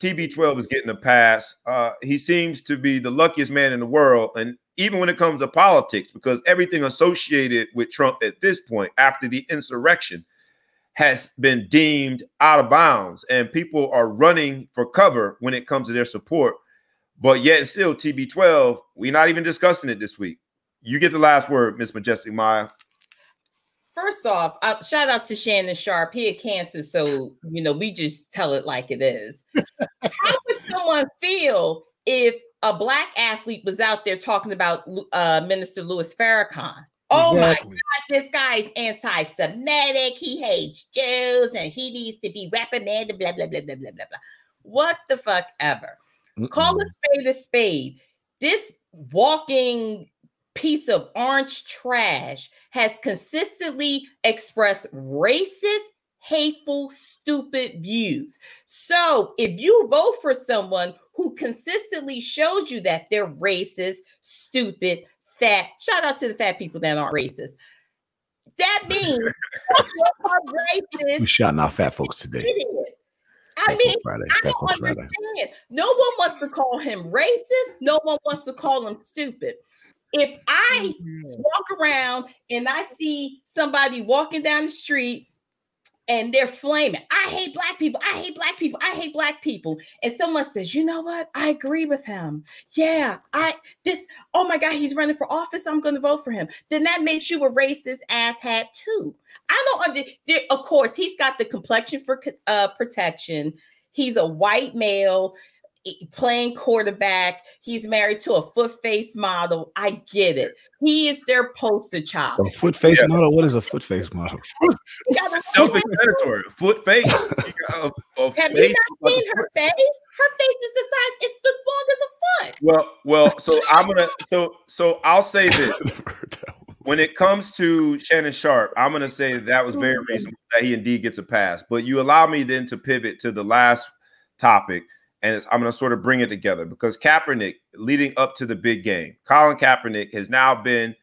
TB12 is getting a pass. He seems to be the luckiest man in the world. And even when it comes to politics, because everything associated with Trump at this point, after the insurrection, has been deemed out of bounds. And people are running for cover when it comes to their support. But yet still, TB12, we're not even discussing it this week. You get the last word, Miss Majestic Maya. First off, shout out to Shannon Sharpe. He had cancer, so, we just tell it like it is. How would someone feel if a black athlete was out there talking about Minister Louis Farrakhan? Oh, exactly. My God, this guy is anti-Semitic. He hates Jews, and he needs to be reprimanded, blah, blah, blah, blah, blah, blah. What the fuck ever. Mm-mm. Call a spade a spade. This walking piece of orange trash has consistently expressed racist, hateful, stupid views. So if you vote for someone who consistently shows you that they're racist, stupid, fat, shout out to the fat people that aren't racist. That means racist. We're shouting out fat folks today. I don't understand. Friday. No one wants to call him racist. No one wants to call him stupid. If I walk around and I see somebody walking down the street and they're flaming, I hate black people, I hate black people, I hate black people. And someone says, you know what? I agree with him. Yeah, oh my God, he's running for office. I'm going to vote for him. Then that makes you a racist asshat too. Of course, he's got the complexion for protection. He's a white male playing quarterback. He's married to a foot-face model. I get it. He is their poster child. A foot-face model? What is a foot-face model? Self-explanatory. Foot-face. Have you not seen her face? Her face is the size, it's the long as a foot. Well, so I'll say this. When it comes to Shannon Sharpe, I'm going to say that was very reasonable that he indeed gets a pass. But you allow me then to pivot to the last topic. And I'm going to sort of bring it together because Kaepernick, leading up to the big game, Colin Kaepernick has now been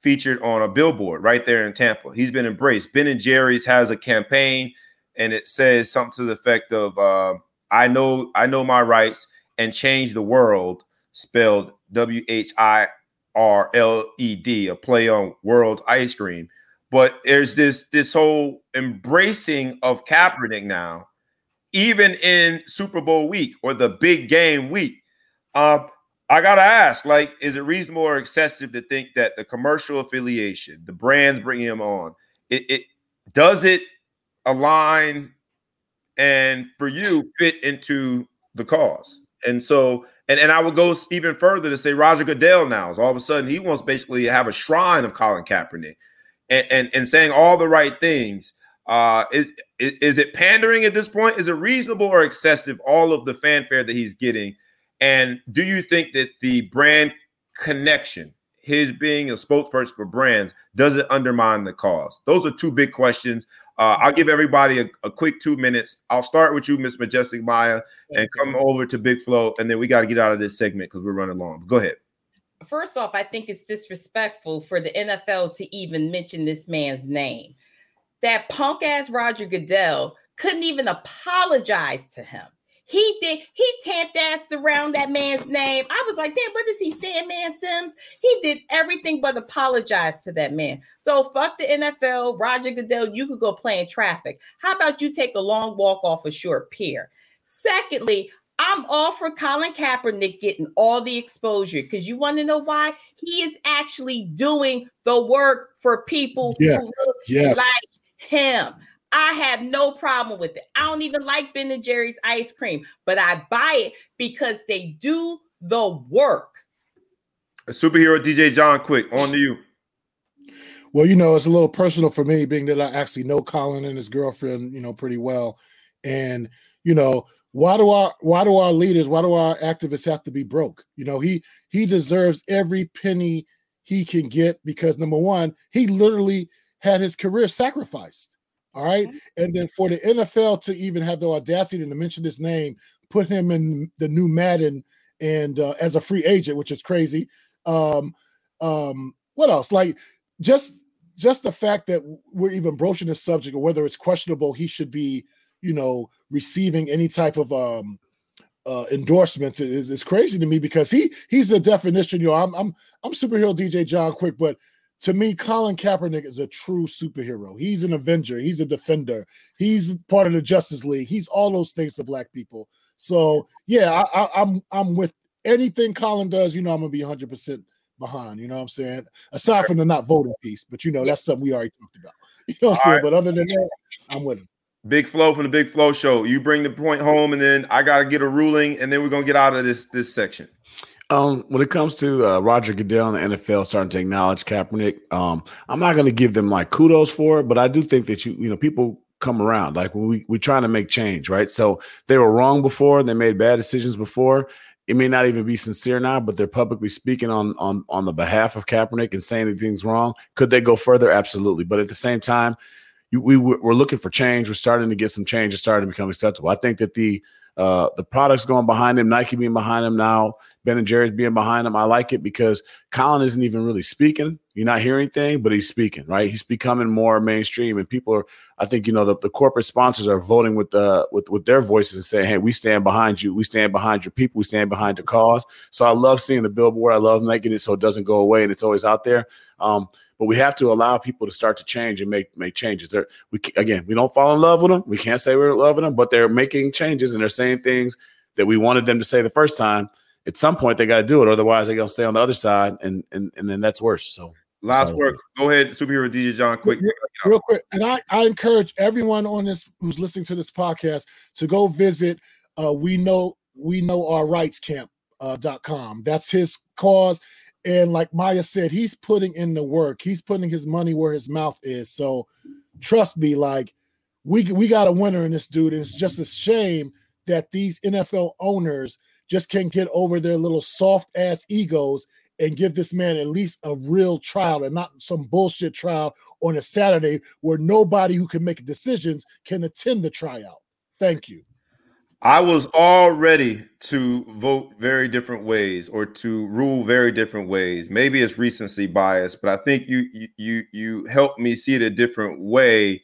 featured on a billboard right there in Tampa. He's been embraced. Ben & Jerry's has a campaign, and it says something to the effect of, I know my rights and change the world, spelled WHIRLED, a play on world ice cream. But there's this whole embracing of Kaepernick now, even in Super Bowl week or the big game week. I got to ask, is it reasonable or excessive to think that the commercial affiliation, the brands bringing him on, it does it align and for you fit into the cause? And so, and I would go even further to say Roger Goodell now is all of a sudden he wants basically to have a shrine of Colin Kaepernick and saying all the right things. Is it pandering at this point? Is it reasonable or excessive, all of the fanfare that he's getting? And do you think that the brand connection, his being a spokesperson for brands, does it undermine the cause? Those are two big questions. I'll give everybody a quick 2 minutes. I'll start with you, Miss Majestic Maya, and come over to Big Flo, and then we got to get out of this segment because we're running long. Go ahead. First off, I think it's disrespectful for the NFL to even mention this man's name. That punk ass Roger Goodell couldn't even apologize to him. He tamped ass around that man's name. I was like, damn, what is he saying, man, Sims? He did everything but apologize to that man. So fuck the NFL, Roger Goodell, you could go play in traffic. How about you take a long walk off a short pier? Secondly, I'm all for Colin Kaepernick getting all the exposure, because you want to know why? He is actually doing the work for people who look like him. I have no problem with it. I don't even like Ben and Jerry's ice cream, but I buy it because they do the work. A superhero DJ John Quick, on to you. Well, you know, it's a little personal for me, being that I actually know Colin and his girlfriend, you know, pretty well. And, you know, why do our leaders, why do our activists have to be broke? You know, he deserves every penny he can get, because number one, he literally had his career sacrificed. All right. And then for the NFL to even have the audacity to mention his name, put him in the new Madden and as a free agent, which is crazy. What else? Like just the fact that we're even broaching this subject, or whether it's questionable he should be, you know, receiving any type of endorsements is crazy to me, because he's the definition. You know, I'm superhero DJ John Quick, but to me, Colin Kaepernick is a true superhero. He's an avenger. He's a defender. He's part of the Justice League. He's all those things for Black people. So yeah, I'm with anything Colin does. You know, I'm gonna be 100% behind. You know what I'm saying? Aside from the not voting piece, but you know, that's something we already talked about. You know what I'm saying? Right. But other than that, I'm with him. Big Flo from the Big Flo Show. You bring the point home, and then I gotta get a ruling, and then we're gonna get out of this section. When it comes to Roger Goodell and the NFL starting to acknowledge Kaepernick, I'm not going to give them like kudos for it, but I do think that you know people come around. Like we're trying to make change, right? So they were wrong before, they made bad decisions before. It may not even be sincere now, but they're publicly speaking on the behalf of Kaepernick and saying that things wrong. Could they go further? Absolutely, but at the same time, we're looking for change. We're starting to get some change. It's starting to become acceptable. I think that the products going behind him, Nike being behind him now, Ben and Jerry's being behind him. I like it because Colin isn't even really speaking. You're not hearing anything, but he's speaking, right? He's becoming more mainstream, and people are, I think, you know, the corporate sponsors are voting with their voices and saying, hey, we stand behind you. We stand behind your people. We stand behind your cause. So I love seeing the billboard. I love making it so it doesn't go away and it's always out there. But we have to allow people to start to change and make changes. We don't fall in love with them. We can't say we're loving them, but they're making changes and they're saying things that we wanted them to say the first time. At some point, they got to do it. Otherwise, they're going to stay on the other side, and then that's worse. So last word. Go ahead, superhero DJ John Quick. Real quick, and I encourage everyone on this who's listening to this podcast to go visit We Know Our Rights Camp.com. That's his cause. And like Maya said, he's putting in the work. He's putting his money where his mouth is. So trust me, like we got a winner in this dude. And it's just a shame that these NFL owners just can't get over their little soft ass egos and give this man at least a real trial, and not some bullshit trial on a Saturday where nobody who can make decisions can attend the tryout. Thank you. I was all ready to vote very different ways, or to rule very different ways. Maybe it's recency bias, but I think you helped me see it a different way,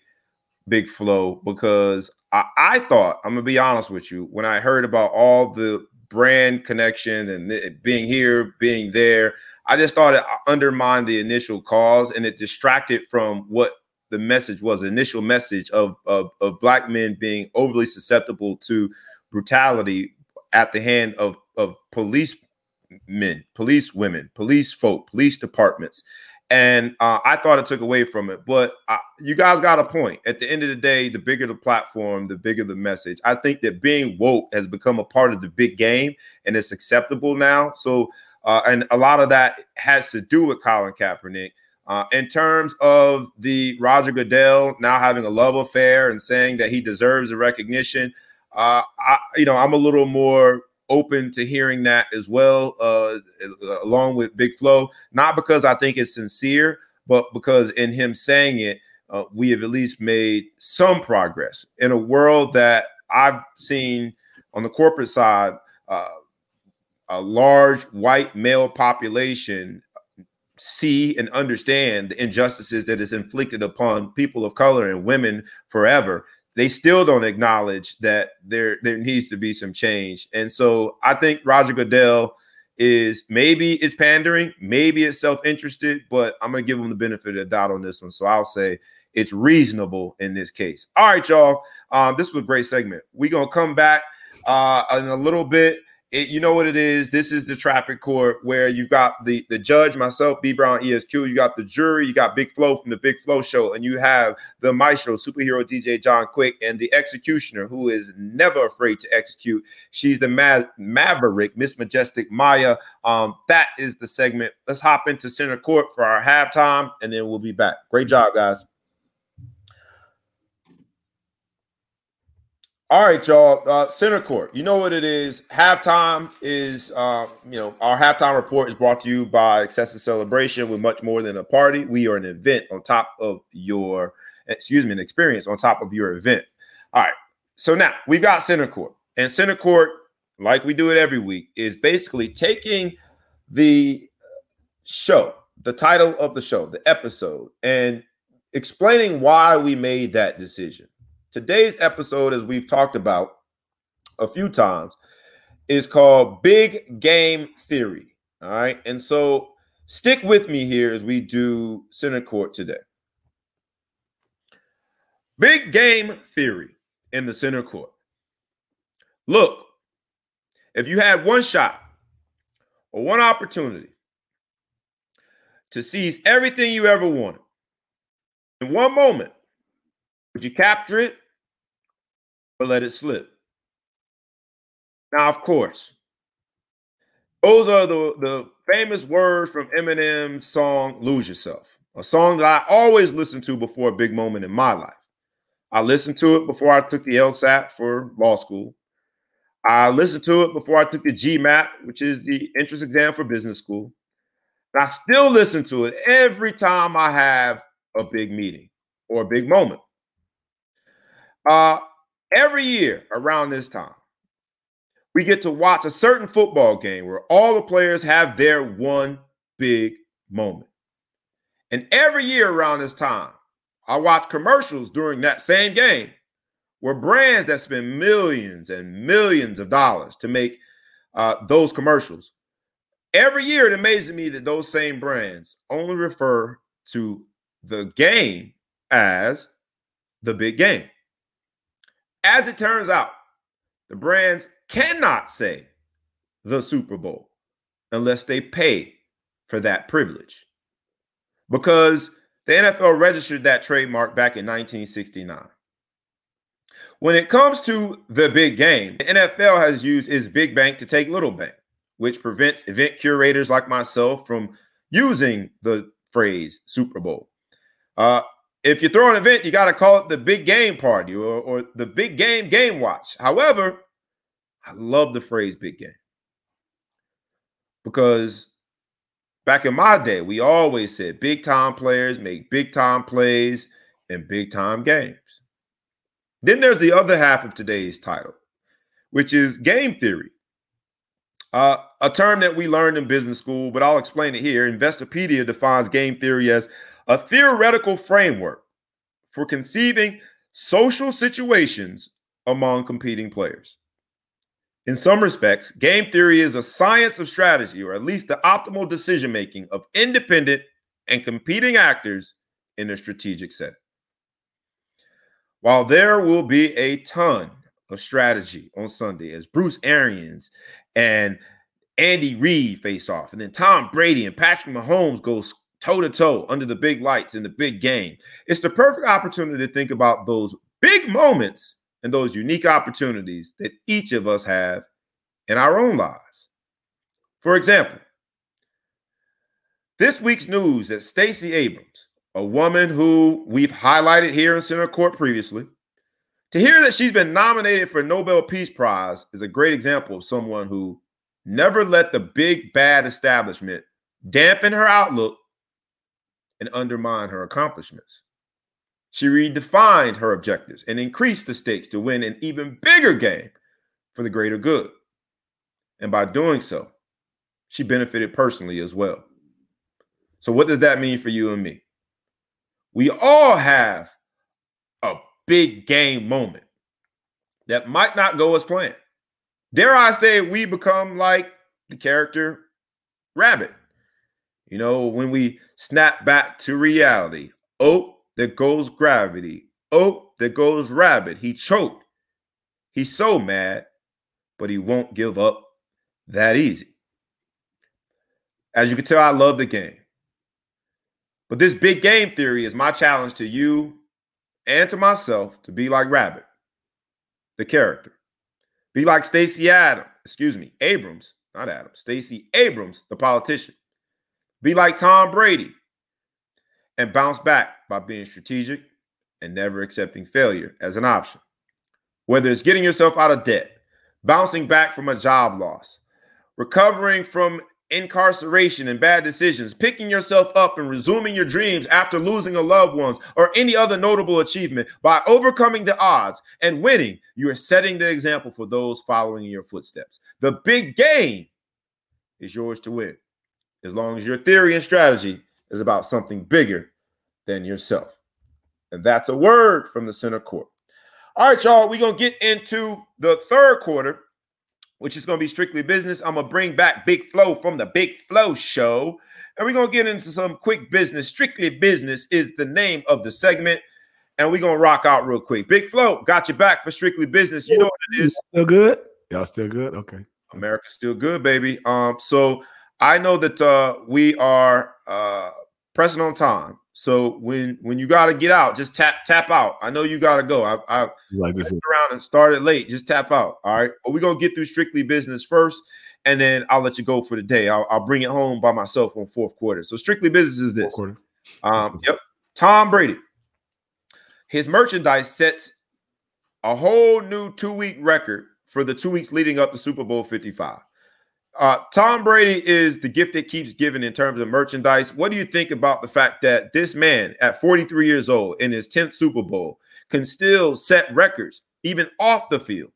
Big Flo, because I thought, I'm going to be honest with you, when I heard about all the brand connection and it being here, being there, I just thought it undermined the initial cause, and it distracted from what the message was, the initial message of Black men being overly susceptible to brutality at the hand of police men, police women, police folk, police departments. And I thought it took away from it. But you guys got a point. At the end of the day, the bigger the platform, the bigger the message. I think that being woke has become a part of the big game, and it's acceptable now. So and a lot of that has to do with Colin Kaepernick. In terms of the Roger Goodell now having a love affair and saying that he deserves the recognition, I'm a little more open to hearing that as well, along with Big Flo. Not because I think it's sincere, but because in him saying it, we have at least made some progress in a world that I've seen on the corporate side, a large white male population see and understand the injustices that is inflicted upon people of color and women forever. They still don't acknowledge that there needs to be some change. And so I think Roger Goodell is, maybe it's pandering, maybe it's self-interested, but I'm going to give him the benefit of the doubt on this one. So I'll say it's reasonable in this case. All right, y'all. This was a great segment. We're going to come back. in a little bit. You know what it is. This is the traffic court where you've got the judge, myself, B Brown, ESQ. You got the jury. You got Big Flo from the Big Flo Show. And you have the maestro, superhero DJ John Quick, and the executioner who is never afraid to execute. She's the Maverick, Miss Majestic Maya. That is the segment. Let's hop into center court for our halftime, and then we'll be back. Great job, guys. All right, y'all. Center court. You know what it is. Halftime is, our halftime report is brought to you by Excessive Celebration. We're much more than a party. We are an event on top of an experience on top of your event. All right. So now we've got center court, and center court, like we do it every week, is basically taking the show, the title of the show, the episode, and explaining why we made that decision. Today's episode, as we've talked about a few times, is called Big Game Theory. All right. And so stick with me here as we do center court today. Big game theory in the center court. Look, if you had one shot or one opportunity to seize everything you ever wanted in one moment, would you capture it? Or let it slip. Now, of course, those are the famous words from Eminem's song "Lose Yourself," a song that I always listen to before a big moment in my life. I listened to it before I took the LSAT for law school. I listened to it before I took the GMAT, which is the entrance exam for business school. And I still listen to it every time I have a big meeting or a big moment. Every year around this time, we get to watch a certain football game where all the players have their one big moment. And every year around this time, I watch commercials during that same game where brands that spend millions and millions of dollars to make those commercials. Every year, it amazes me that those same brands only refer to the game as the big game. As it turns out, the brands cannot say the Super Bowl unless they pay for that privilege, because the NFL registered that trademark back in 1969. When it comes to the big game, the NFL has used its big bank to take little bank, which prevents event curators like myself from using the phrase Super Bowl. If you throw an event, you got to call it the big game party or the big game watch. However, I love the phrase big game, because back in my day, we always said big time players make big time plays and big time games. Then there's the other half of today's title, which is game theory, a term that we learned in business school, but I'll explain it here. Investopedia defines game theory as a theoretical framework for conceiving social situations among competing players. In some respects, game theory is a science of strategy, or at least the optimal decision-making of independent and competing actors in a strategic setting. While there will be a ton of strategy on Sunday as Bruce Arians and Andy Reid face off, and then Tom Brady and Patrick Mahomes go toe-to-toe under the big lights in the big game, it's the perfect opportunity to think about those big moments and those unique opportunities that each of us have in our own lives. For example, this week's news that Stacey Abrams, a woman who we've highlighted here in center court previously, to hear that she's been nominated for a Nobel Peace Prize is a great example of someone who never let the big bad establishment dampen her outlook and undermine her accomplishments. She redefined her objectives and increased the stakes to win an even bigger game for the greater good. And by doing so, she benefited personally as well. So what does that mean for you and me? We all have a big game moment that might not go as planned. Dare I say, we become like the character Rabbit. You know, when we snap back to reality, oh, there goes gravity. Oh, there goes Rabbit. He choked. He's so mad. but he won't give up that easy. As you can tell, I love the game. But this big game theory is my challenge to you and to myself to be like Rabbit, the character. Be like Stacey Abrams, the politician. Be like Tom Brady and bounce back by being strategic and never accepting failure as an option. Whether it's getting yourself out of debt, bouncing back from a job loss, recovering from incarceration and bad decisions, picking yourself up and resuming your dreams after losing a loved one or any other notable achievement, by overcoming the odds and winning, you are setting the example for those following in your footsteps. The big game is yours to win, as long as your theory and strategy is about something bigger than yourself. And that's a word from the center court. All right, y'all, we're going to get into the third quarter, which is going to be strictly business. I'm going to bring back Big Flo from the Big Flo Show, and we're going to get into some quick business. Strictly Business is the name of the segment, and we're going to rock out real quick. Big Flo, got you back for Strictly Business. You know what it is. Still good? Y'all still good? Okay. America's still good, baby. So I know that we are pressing on time. So when you got to get out, just tap out. I know you got to go. I like this around and started late. Just tap out. All right. But we're going to get through Strictly Business first, and then I'll let you go for the day. I'll bring it home by myself on fourth quarter. So Strictly Business is this. Yep. Tom Brady. His merchandise sets a whole new 2-week record for the 2 weeks leading up to Super Bowl 55. Tom Brady is the gift that keeps giving in terms of merchandise. What do you think about the fact that this man at 43 years old in his 10th Super Bowl can still set records even off the field,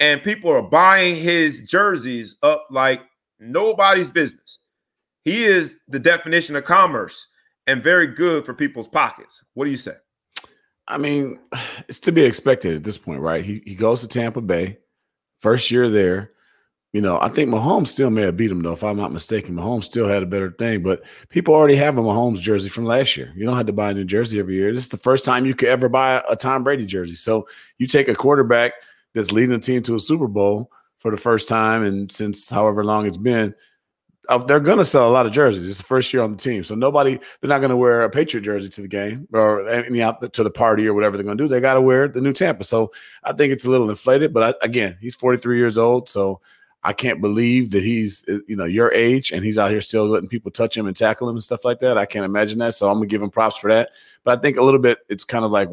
and people are buying his jerseys up like nobody's business? He is the definition of commerce and very good for people's pockets. What do you say? I mean, it's to be expected at this point, right? He goes to Tampa Bay, first year there. You know, I think Mahomes still may have beat him, though, if I'm not mistaken. Mahomes still had a better thing, but people already have a Mahomes jersey from last year. You don't have to buy a new jersey every year. This is the first time you could ever buy a Tom Brady jersey. So you take a quarterback that's leading a team to a Super Bowl for the first time, and since however long it's been, they're going to sell a lot of jerseys. It's the first year on the team. So they're not going to wear a Patriot jersey to the game or to the party or whatever they're going to do. They got to wear the new Tampa. So I think it's a little inflated, but again, he's 43 years old, so I can't believe that he's, your age and he's out here still letting people touch him and tackle him and stuff like that. I can't imagine that. So I'm going to give him props for that. But I think a little bit, it's kind of like,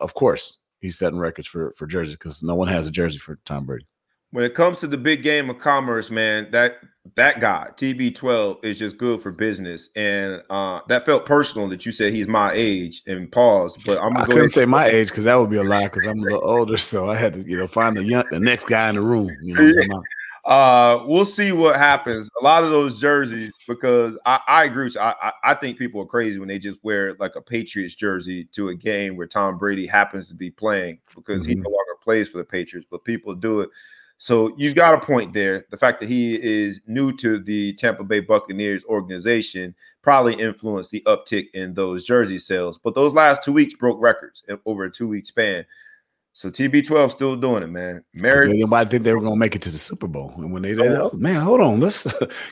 of course, he's setting records for jerseys because no one has a jersey for Tom Brady. When it comes to the big game of commerce, man, that guy, TB12, is just good for business. And that felt personal that you said he's my age and paused. But I couldn't say my age because that would be a lie because I'm a little older. So I had to, find the next guy in the room. We'll see what happens. A lot of those jerseys, because I agree with you. I think people are crazy when they just wear like a Patriots jersey to a game where Tom Brady happens to be playing, because he no longer plays for the Patriots, but people do it. So you've got a point there. The fact that he is new to the Tampa Bay Buccaneers organization probably influenced the uptick in those jersey sales. But those last 2 weeks broke records over a 2-week span. So TB12 still doing it, man. Nobody think they were going to make it to the Super Bowl. And when they did, hold on. Let's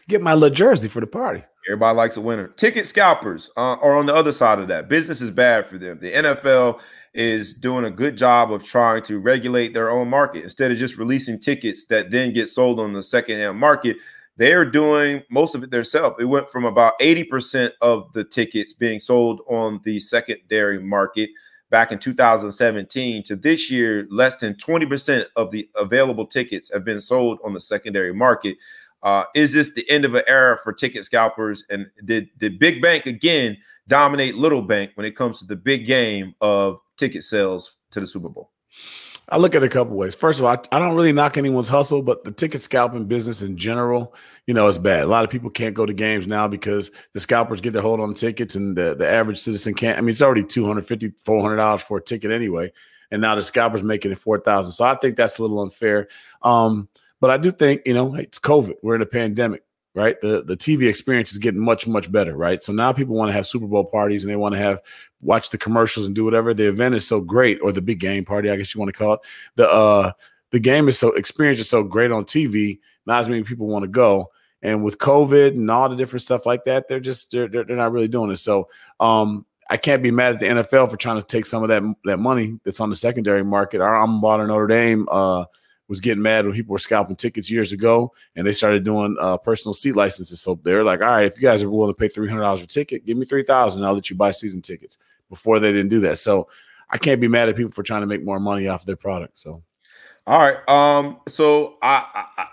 get my little jersey for the party. Everybody likes a winner. Ticket scalpers are on the other side of that. Business is bad for them. The NFL is doing a good job of trying to regulate their own market. Instead of just releasing tickets that then get sold on the secondhand market, they're doing most of it themselves. It went from about 80% of the tickets being sold on the secondary market back in 2017 to this year, less than 20% of the available tickets have been sold on the secondary market. Is this the end of an era for ticket scalpers? And did big bank again dominate little bank when it comes to the big game of ticket sales to the Super Bowl? I look at it a couple ways. First of all, I don't really knock anyone's hustle, but the ticket scalping business in general, is bad. A lot of people can't go to games now because the scalpers get their hold on tickets, and the average citizen can't. It's already $250, $400 for a ticket anyway, and now the scalpers making it $4,000. So I think that's a little unfair. But I do think, it's COVID. We're in a pandemic, right? The TV experience is getting much, much better, right? So now people want to have Super Bowl parties, and they want to watch the commercials and do whatever. The event is so great, or the big game party, I guess you want to call it. the game is so experience is so great on TV. Not as many people want to go. And with COVID and all the different stuff like that, they're not really doing it. So I can't be mad at the NFL for trying to take some of that money that's on the secondary market. Our alma mater, Notre Dame, was getting mad when people were scalping tickets years ago, and they started doing personal seat licenses. So they're like, all right, if you guys are willing to pay $300 a ticket, give me $3,000. I'll let you buy season tickets. Before they didn't do that. So I can't be mad at people for trying to make more money off their product. So, all right. So I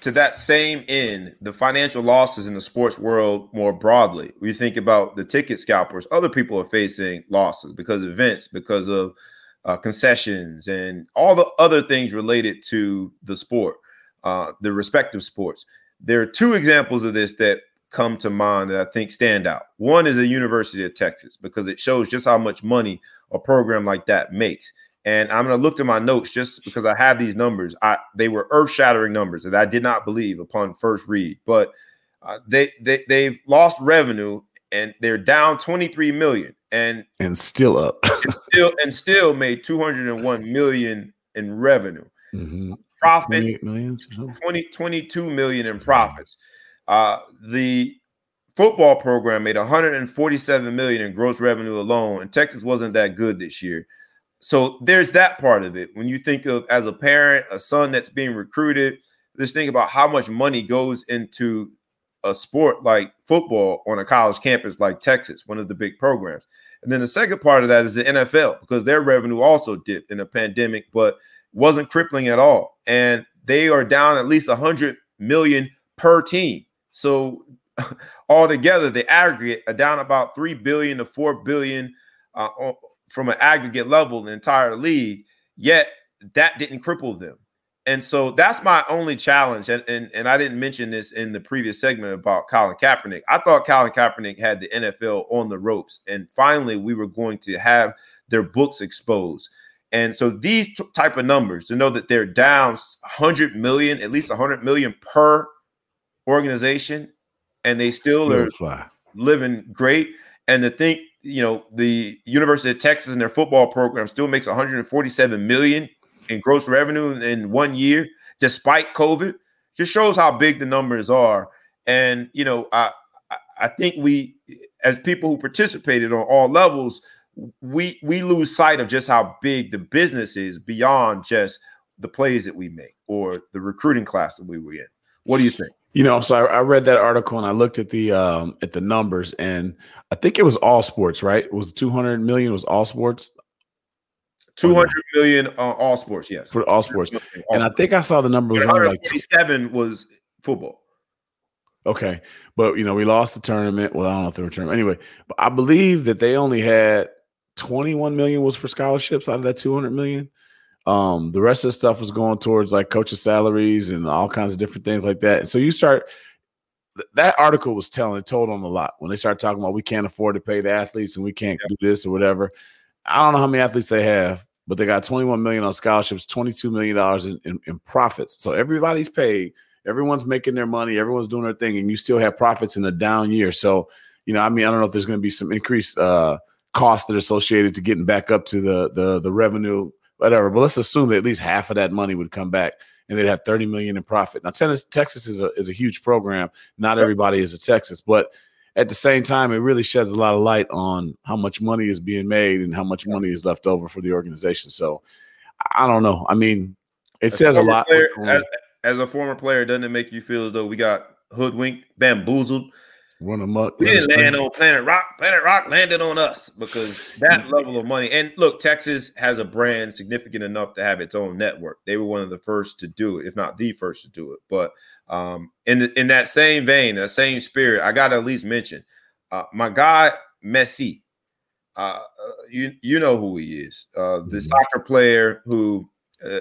to that same end, the financial losses in the sports world more broadly, we think about the ticket scalpers. Other people are facing losses because of events, because of concessions and all the other things related to the sport, the respective sports. There are two examples of this that come to mind that I think stand out. One is the University of Texas, because it shows just how much money a program like that makes. And I'm going to look to my notes just because I have these numbers. They were earth-shattering numbers that I did not believe upon first read. But they've lost revenue, and they're down $23 million. And still up. and still made $201 million in revenue. Mm-hmm. Profits, $22 million in profits. The football program made $147 million in gross revenue alone, and Texas wasn't that good this year. So there's that part of it. When you think of, as a parent, a son that's being recruited, just think about how much money goes into a sport like football on a college campus like Texas, one of the big programs. And then the second part of that is the NFL, because their revenue also dipped in a pandemic, but wasn't crippling at all. And they are down at least $100 million per team. So altogether, the aggregate are down about $3 billion to $4 billion from an aggregate level, the entire league, yet that didn't cripple them. And so that's my only challenge. And I didn't mention this in the previous segment about Colin Kaepernick. I thought Colin Kaepernick had the NFL on the ropes, and finally we were going to have their books exposed. And so these type of numbers, to know that they're down $100 million, at least $100 million per organization, and they still are living great. And to think, you know, the University of Texas and their football program still makes $147 million in gross revenue in 1 year, despite COVID, just shows how big the numbers are. And, you know, I think we, as people who participated on all levels, we lose sight of just how big the business is beyond just the plays that we make or the recruiting class that we were in. What do you think? You know, so I read that article and I looked at the numbers, and I think it was all sports, right? It was 200 million was all sports. 200 million all sports, yes. For all sports. And I think I saw the number was only like 27 was football. Okay. But, you know, we lost the tournament. Well, I don't know if they were tournament. Anyway, but I believe that they only had 21 million was for scholarships out of that 200 million. The rest of the stuff was going towards like coaches' salaries and all kinds of different things like that. And so you start that article was told them a lot when they start talking about we can't afford to pay the athletes and we can't do this or whatever. I don't know how many athletes they have, but they got 21 million on scholarships, $22 million in profits. So everybody's paid, everyone's making their money, everyone's doing their thing, and you still have profits in a down year. So, you know, I mean, I don't know if there's going to be some increased costs that are associated to getting back up to the revenue. Whatever, but let's assume that at least half of that money would come back, and they'd have $30 million in profit. Now, Texas is a huge program. Not everybody is a Texas, but at the same time, it really sheds a lot of light on how much money is being made and how much money is left over for the organization. So, I don't know. I mean, it says a lot. As a former player, doesn't it make you feel as though we got hoodwinked, bamboozled? Run amok. We didn't land on Planet Rock. Planet Rock landed on us because that level of money. And look, Texas has a brand significant enough to have its own network. They were one of the first to do it, if not the first to do it. But in that same vein, that same spirit, I got to at least mention my guy Messi. You know who he is, the soccer player who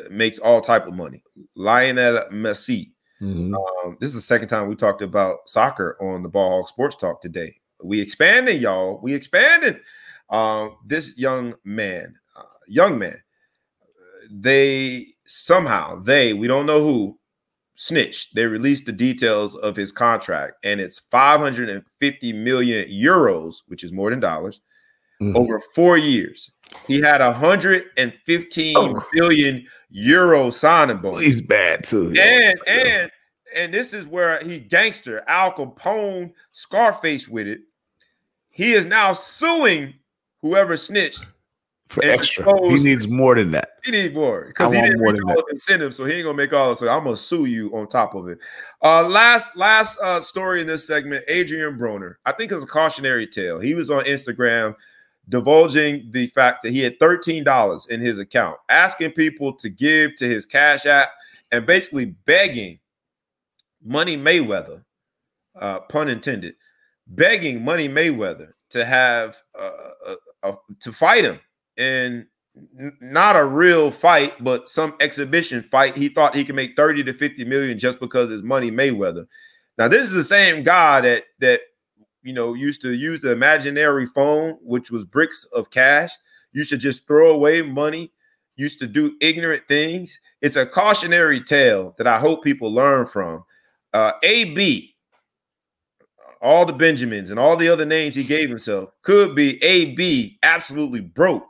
makes all type of money, Lionel Messi. Mm-hmm. This is the second time we talked about soccer on the Ball Hawk Sports Talk today. We expanding, y'all. We expanding. This young man, we don't know who, snitched. They released the details of his contract, and it's 550 million euros, which is more than dollars, over 4 years. He had 115 billion euro signing bonus. He's bad too. And this is where he gangster, Al Capone, Scarface with it. He is now suing whoever snitched for extra. He needs more than that. He needs more because he didn't make all the incentives, so he ain't gonna make all of it. So I'm gonna sue you on top of it. Last story in this segment: Adrian Broner. I think it was a cautionary tale. He was on Instagram divulging the fact that he had $13 in his account, asking people to give to his Cash App, and basically begging Money Mayweather, pun intended, begging Money Mayweather to have to fight him in not a real fight, but some exhibition fight. He thought he could make 30 to 50 million just because it's Money Mayweather. Now, this is the same guy that you know, used to use the imaginary phone, which was bricks of cash. Used to just throw away money. Used to do ignorant things. It's a cautionary tale that I hope people learn from. AB, all the Benjamins and all the other names he gave himself, could be AB absolutely broke.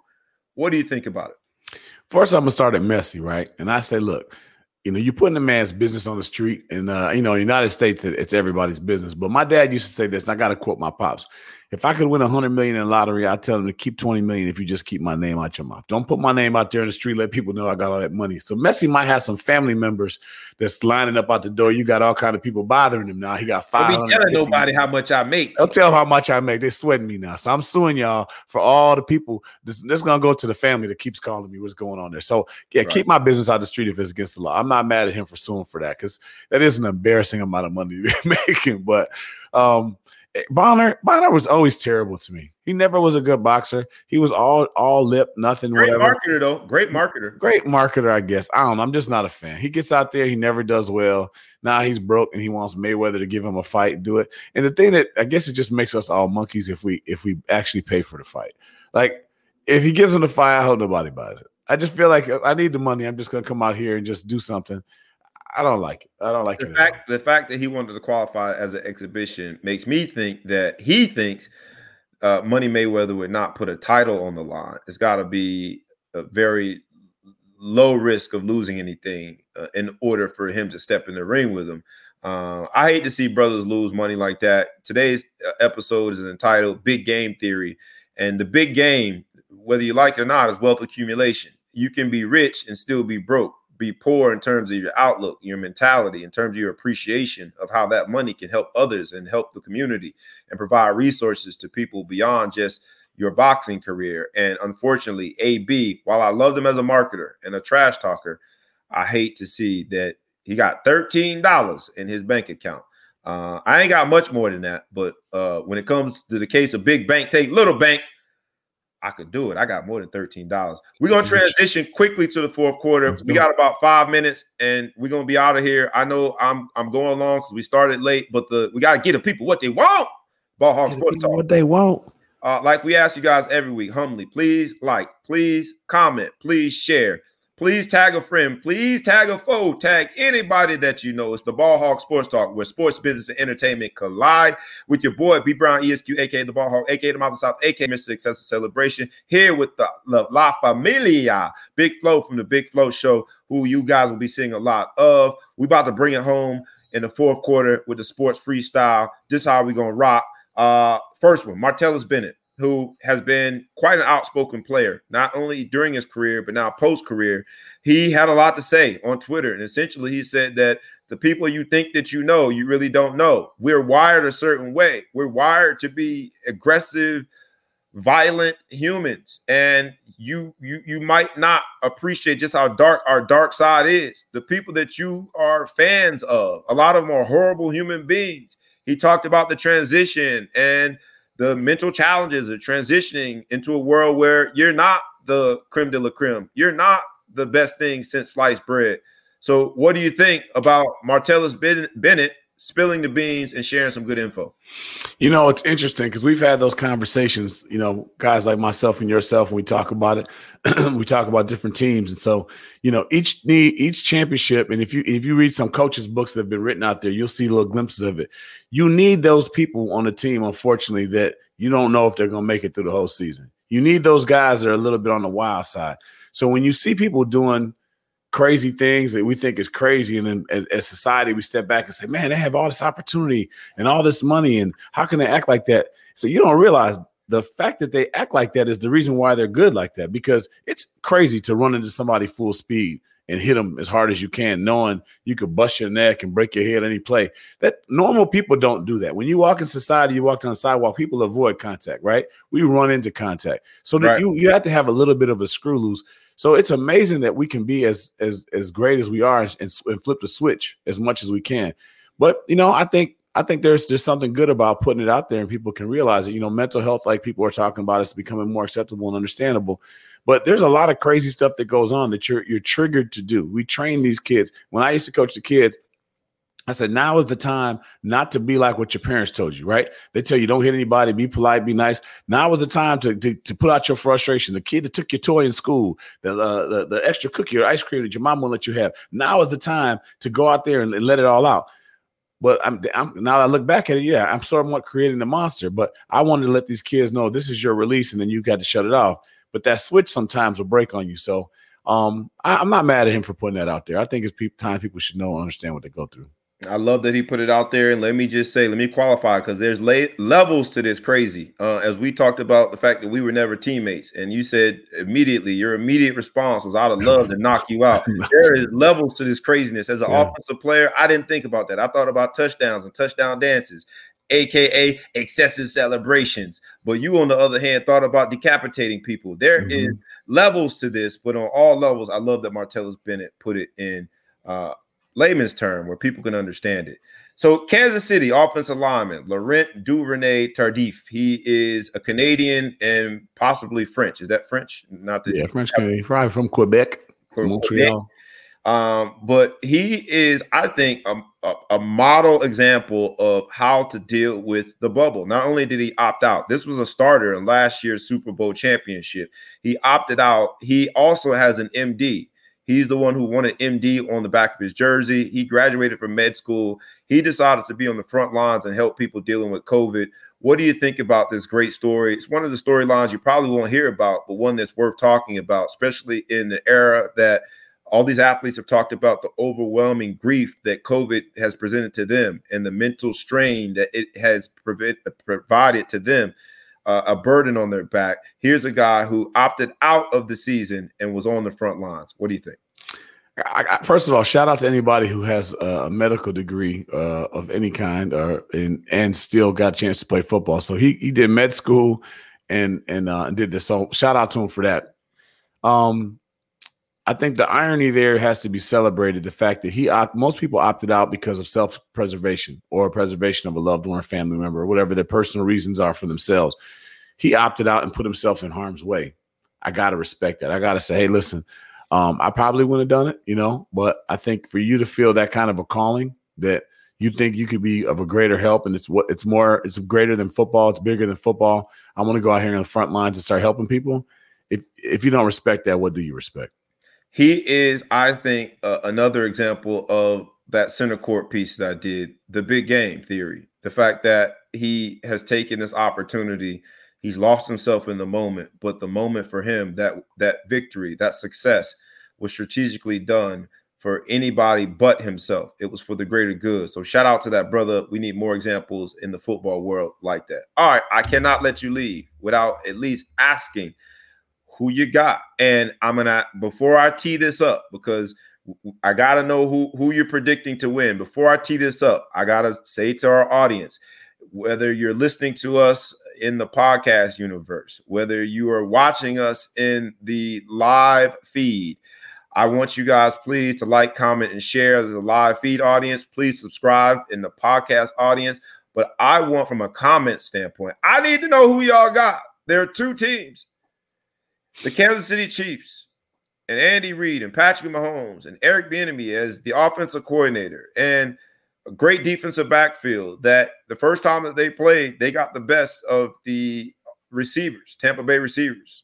What do you think about it? First, I'm going to start at Messi, right? And I say, look, you know, you're putting a man's business on the street, and, you know, in the United States, it's everybody's business. But my dad used to say this, and I got to quote my pops. If I could win $100 million in lottery, I'd tell him to keep $20 million if you just keep my name out your mouth. Don't put my name out there in the street. Let people know I got all that money. So Messi might have some family members that's lining up out the door. You got all kind of people bothering him now. He got $500 million. He'll be telling nobody how much I make. They'll tell him how much I make. They're sweating me now. So I'm suing y'all for all the people. This is going to go to the family that keeps calling me what's going on there. So, yeah, right. Keep my business out the street if it's against the law. I'm not mad at him for suing for that because that is an embarrassing amount of money you're making. But Bonner was always terrible to me. He never was a good boxer. He was all lip, nothing. Marketer though. Great marketer, I guess. I don't know. I'm just not a fan. He gets out there. He never does well. Now he's broke and he wants Mayweather to give him a fight, do it. And the thing that I guess it just makes us all monkeys if we actually pay for the fight. Like if he gives him the fight, I hope nobody buys it. I just feel like I need the money. I'm just going to come out here and just do something. I don't like it. I don't like it. The fact that he wanted to qualify as an exhibition makes me think that he thinks Money Mayweather would not put a title on the line. It's got to be a very low risk of losing anything in order for him to step in the ring with him. I hate to see brothers lose money like that. Today's episode is entitled Big Game Theory. And the big game, whether you like it or not, is wealth accumulation. You can be rich and still be broke. Be poor in terms of your outlook, your mentality, in terms of your appreciation of how that money can help others and help the community and provide resources to people beyond just your boxing career. And unfortunately, AB, while I love him as a marketer and a trash talker, I hate to see that he got $13 in his bank account. I ain't got much more than that, but when it comes to the case of big bank take little bank, I could do it. I got more than $13. We're going to transition quickly to the fourth quarter. We got about 5 minutes, and we're going to be out of here. I know I'm going long because we started late, but we got to give the people what they want. Ball Hawk Sports Talk. What they want. Like we ask you guys every week, humbly, please like, please comment, please share. Please tag a friend. Please tag a foe. Tag anybody that you know. It's the Ball Hawk Sports Talk, where sports, business, and entertainment collide. With your boy, B Brown, ESQ, a.k.a. the Ball Hawk, a.k.a. the Mouth of the South, a.k.a. Mr. Excessive Celebration. Here with the La Familia, Big Flo from the Big Flo Show, who you guys will be seeing a lot of. We about to bring it home in the fourth quarter with the sports freestyle. This is how we going to rock. First one, Martellus Bennett, who has been quite an outspoken player, not only during his career, but now post-career. He had a lot to say on Twitter, and essentially he said that the people you think that you know, you really don't know. We're wired a certain way. We're wired to be aggressive, violent humans, and you might not appreciate just how dark our dark side is. The people that you are fans of, a lot of them are horrible human beings. He talked about the transition and the mental challenges of transitioning into a world where you're not the creme de la creme. You're not the best thing since sliced bread. So what do you think about Martellus Bennett spilling the beans and sharing some good info? You know, it's interesting because we've had those conversations, you know, guys like myself and yourself, when we talk about it, we talk about different teams. And so, you know, each championship, and if you read some coaches' books that have been written out there, you'll see little glimpses of it. You need those people on the team, unfortunately, that you don't know if they're going to make it through the whole season. You need those guys that are a little bit on the wild side. So when you see people doing crazy things that we think is crazy, and then as society, we step back and say, man, they have all this opportunity and all this money, and how can they act like that? So you don't realize the fact that they act like that is the reason why they're good like that, because it's crazy to run into somebody full speed and hit them as hard as you can, knowing you could bust your neck and break your head any play. That normal people don't do that. When you walk in society, you walk down the sidewalk, people avoid contact, right? We run into contact. So that you have to have a little bit of a screw loose. So it's amazing that we can be as great as we are and flip the switch as much as we can. But, you know, I think there's just something good about putting it out there, and people can realize it. You know, mental health, like people are talking about, is becoming more acceptable and understandable. But there's a lot of crazy stuff that goes on that you're triggered to do. We train these kids. When I used to coach the kids, I said, now is the time not to be like what your parents told you, right? They tell you, don't hit anybody, be polite, be nice. Now is the time to put out your frustration. The kid that took your toy in school, the extra cookie or ice cream that your mom won't let you have. Now is the time to go out there and let it all out. But now that I look back at it, yeah, I'm somewhat creating the monster. But I wanted to let these kids know this is your release, and then you got to shut it off. But that switch sometimes will break on you. So I'm not mad at him for putting that out there. I think it's time people should know and understand what they go through. I love that he put it out there. And let me just say, let me qualify, because there's levels to this crazy. As we talked about the fact that we were never teammates, and you said immediately, your immediate response was out of love to knock you out. There is levels to this craziness. As an offensive player, I didn't think about that. I thought about touchdowns and touchdown dances, AKA excessive celebrations. But you, on the other hand, thought about decapitating people. There is levels to this, but on all levels, I love that Martellus Bennett put it in layman's term where people can understand it. So Kansas City offensive lineman Laurent Duvernay-Tardif. He is a Canadian and possibly French. Is that French? Not that French Canadian. Probably from Quebec, Montreal. But he is, I think, a model example of how to deal with the bubble. Not only did he opt out, this was a starter in last year's Super Bowl championship. He opted out. He also has an MD. He's the one who won an MD on the back of his jersey. He graduated from med school. He decided to be on the front lines and help people dealing with COVID. What do you think about this great story? It's one of the storylines you probably won't hear about, but one that's worth talking about, especially in the era that all these athletes have talked about the overwhelming grief that COVID has presented to them and the mental strain that it has provided to them. A burden on their back. Here's a guy who opted out of the season and was on the front lines. What do you think? First of all, shout out to anybody who has a medical degree of any kind and still got a chance to play football. So he did med school and did this. So shout out to him for that. I think the irony there has to be celebrated. The fact that most people opted out because of self-preservation or preservation of a loved one or family member or whatever their personal reasons are for themselves. He opted out and put himself in harm's way. I got to respect that. I got to say, hey, listen, I probably wouldn't have done it, you know, but I think for you to feel that kind of a calling that you think you could be of a greater help, and it's greater than football. It's bigger than football. I want to go out here on the front lines and start helping people. If you don't respect that, what do you respect? He is, I think, another example of that center court piece that I did, the big game theory. The fact that he has taken this opportunity, he's lost himself in the moment, but the moment for him, that victory, that success was strategically done for anybody but himself. It was for the greater good. So shout out to that brother. We need more examples in the football world like that. All right, I cannot let you leave without at least asking who you got. And I'm gonna, before I tee this up, because I gotta know who you're predicting to win. Before I tee this up, I gotta say to our audience, whether you're listening to us in the podcast universe, whether you are watching us in the live feed, I want you guys please to like, comment, and share. There's a live feed audience. Please subscribe in the podcast audience. But I want, from a comment standpoint, I need to know who y'all got. There are two teams. The Kansas City Chiefs and Andy Reid and Patrick Mahomes and Eric Bieniemy as the offensive coordinator and a great defensive backfield that the first time that they played, they got the best of the receivers, Tampa Bay receivers.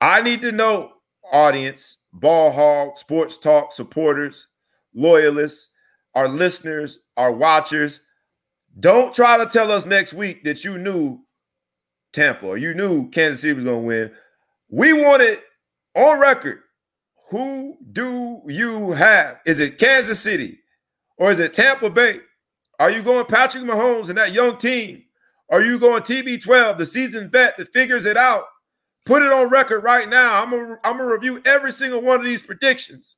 I need to know, audience, ball hog, sports talk, supporters, loyalists, our listeners, our watchers. Don't try to tell us next week that you knew Tampa, or you knew Kansas City was going to win. We want it on record. Who do you have? Is it Kansas City or is it Tampa Bay? Are you going Patrick Mahomes and that young team? Are you going TB12, the seasoned vet that figures it out? Put it on record right now. I'm going to review every single one of these predictions.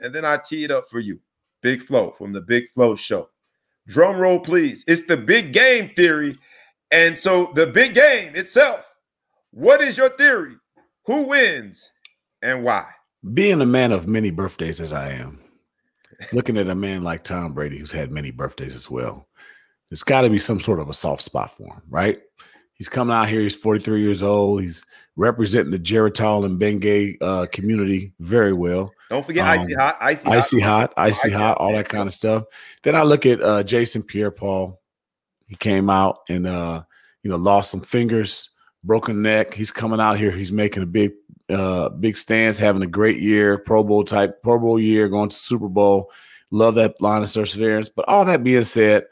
And then I tee it up for you. Big Flo from the Big Flo Show. Drum roll, please. It's the big game theory. And so the big game itself, what is your theory? Who wins and why? Being a man of many birthdays as I am, looking at a man like Tom Brady, who's had many birthdays as well, there's got to be some sort of a soft spot for him, right? He's coming out here. He's 43 years old. He's representing the Geritol and Bengay community very well. Don't forget Icy Hot, all that kind of stuff. Then I look at Jason Pierre-Paul. He came out and lost some fingers, broken neck. He's coming out here. He's making a big stance, having a great year, Pro Bowl year, going to Super Bowl. Love that line of perseverance. But all that being said,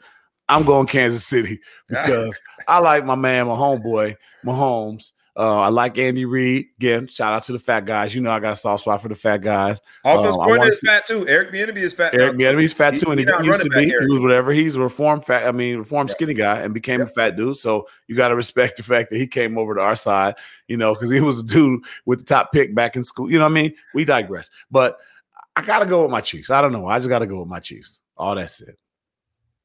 I'm going Kansas City because I like my man, my homeboy, Mahomes. I like Andy Reid. Again, shout out to the fat guys. You know I got a soft spot for the fat guys. Offense coordinator is fat too. Eric Bieniemy is fat. Eric Bieniemy is fat too, and he used to be. He was whatever. He's a reformed skinny guy and became a fat dude. So you got to respect the fact that he came over to our side, you know, because he was a dude with the top pick back in school. You know what I mean? We digress. But I got to go with my Chiefs. I don't know. I just got to go with my Chiefs. All that's it.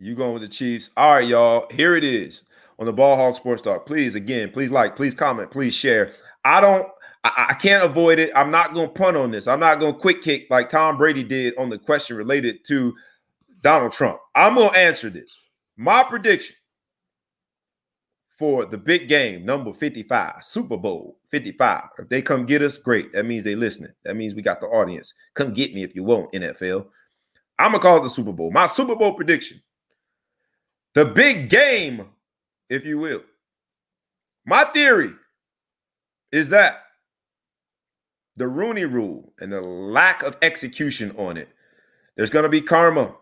You going with the Chiefs. All right, y'all. Here it is on the Ball Hog Sports Talk. Please like, please comment, please share. I can't avoid it. I'm not going to punt on this. I'm not going to quick kick like Tom Brady did on the question related to Donald Trump. I'm going to answer this. My prediction for the big game, number 55, Super Bowl 55. If they come get us, great. That means they listening. That means we got the audience. Come get me if you want, NFL. I'm going to call it the Super Bowl. My Super Bowl prediction. The big game, if you will. My theory is that the Rooney Rule and the lack of execution on it, there's going to be karma.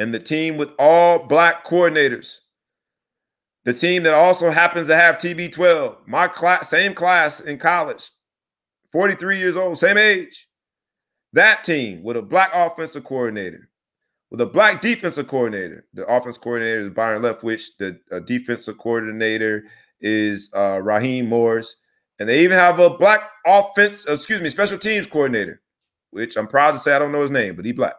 And the team with all black coordinators, the team that also happens to have TB12, my class, same class in college, 43 years old, same age. That team with a black offensive coordinator, with a black defensive coordinator. The offense coordinator is Byron Leftwich. The defensive coordinator is Raheem Morris. And they even have a black special teams coordinator, which I'm proud to say I don't know his name, but he black.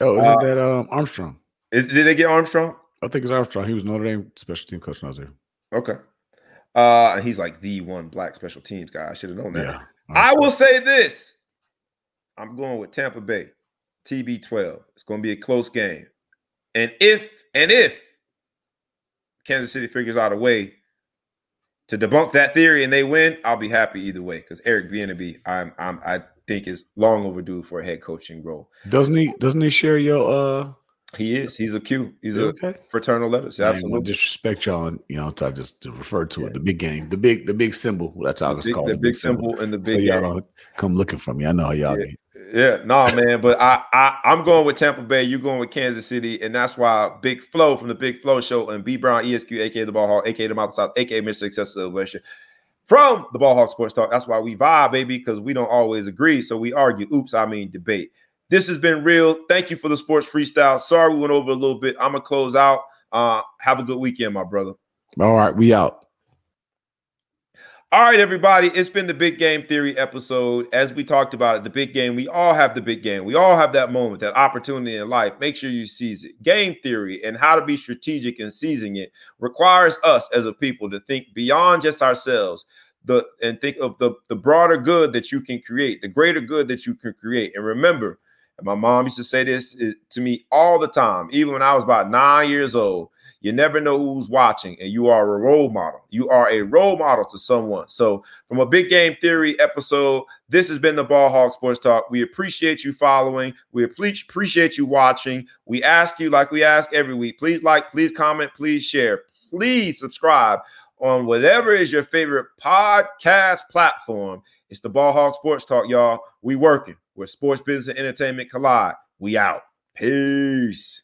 Oh, isn't that Armstrong? Did they get Armstrong? I think it's Armstrong. He was Notre Dame special team coach when I was there. Okay. And he's like the one black special teams guy. I should have known that. Yeah, I will say this. I'm going with Tampa Bay. TB12. It's going to be a close game. And if Kansas City figures out a way to debunk that theory and they win, I'll be happy either way because Eric Bieniemy, I think is long overdue for a head coaching role. Doesn't he share your He is. He's a Q. He's a fraternal letter. So absolutely. I disrespect y'all. And, you know, I just refer to it, the big game, the big symbol. That's how it's called. The big symbol and the big. So y'all don't come looking for me. I know how y'all get. Yeah, no, man. But I'm going with Tampa Bay. You're going with Kansas City, and that's why Big Flo from the Big Flo Show and B Brown, ESQ, aka the Ball Hog, aka the Mouth South, aka Mr. Success Celebration from the Ball Hog Sports Talk. That's why we vibe, baby, because we don't always agree, so we argue. Debate. This has been real. Thank you for the sports freestyle. Sorry we went over a little bit. I'm going to close out. Have a good weekend, my brother. All right, we out. All right, everybody. It's been the Big Game Theory episode. As we talked about it, the big game, we all have the big game. We all have that moment, that opportunity in life. Make sure you seize it. Game theory and how to be strategic in seizing it requires us as a people to think beyond just ourselves. And think of the broader good that you can create, the greater good that you can create. And remember, and my mom used to say this to me all the time, even when I was about 9 years old, you never know who's watching, and you are a role model. You are a role model to someone. So from a Big Game Theory episode, this has been the Ball Hog Sports Talk. We appreciate you following. We appreciate you watching. We ask you, like we ask every week, please like, please comment, please share, please subscribe on whatever is your favorite podcast platform. It's the Ball Hog Sports Talk, y'all. We working. Where sports, business, and entertainment collide. We out. Peace.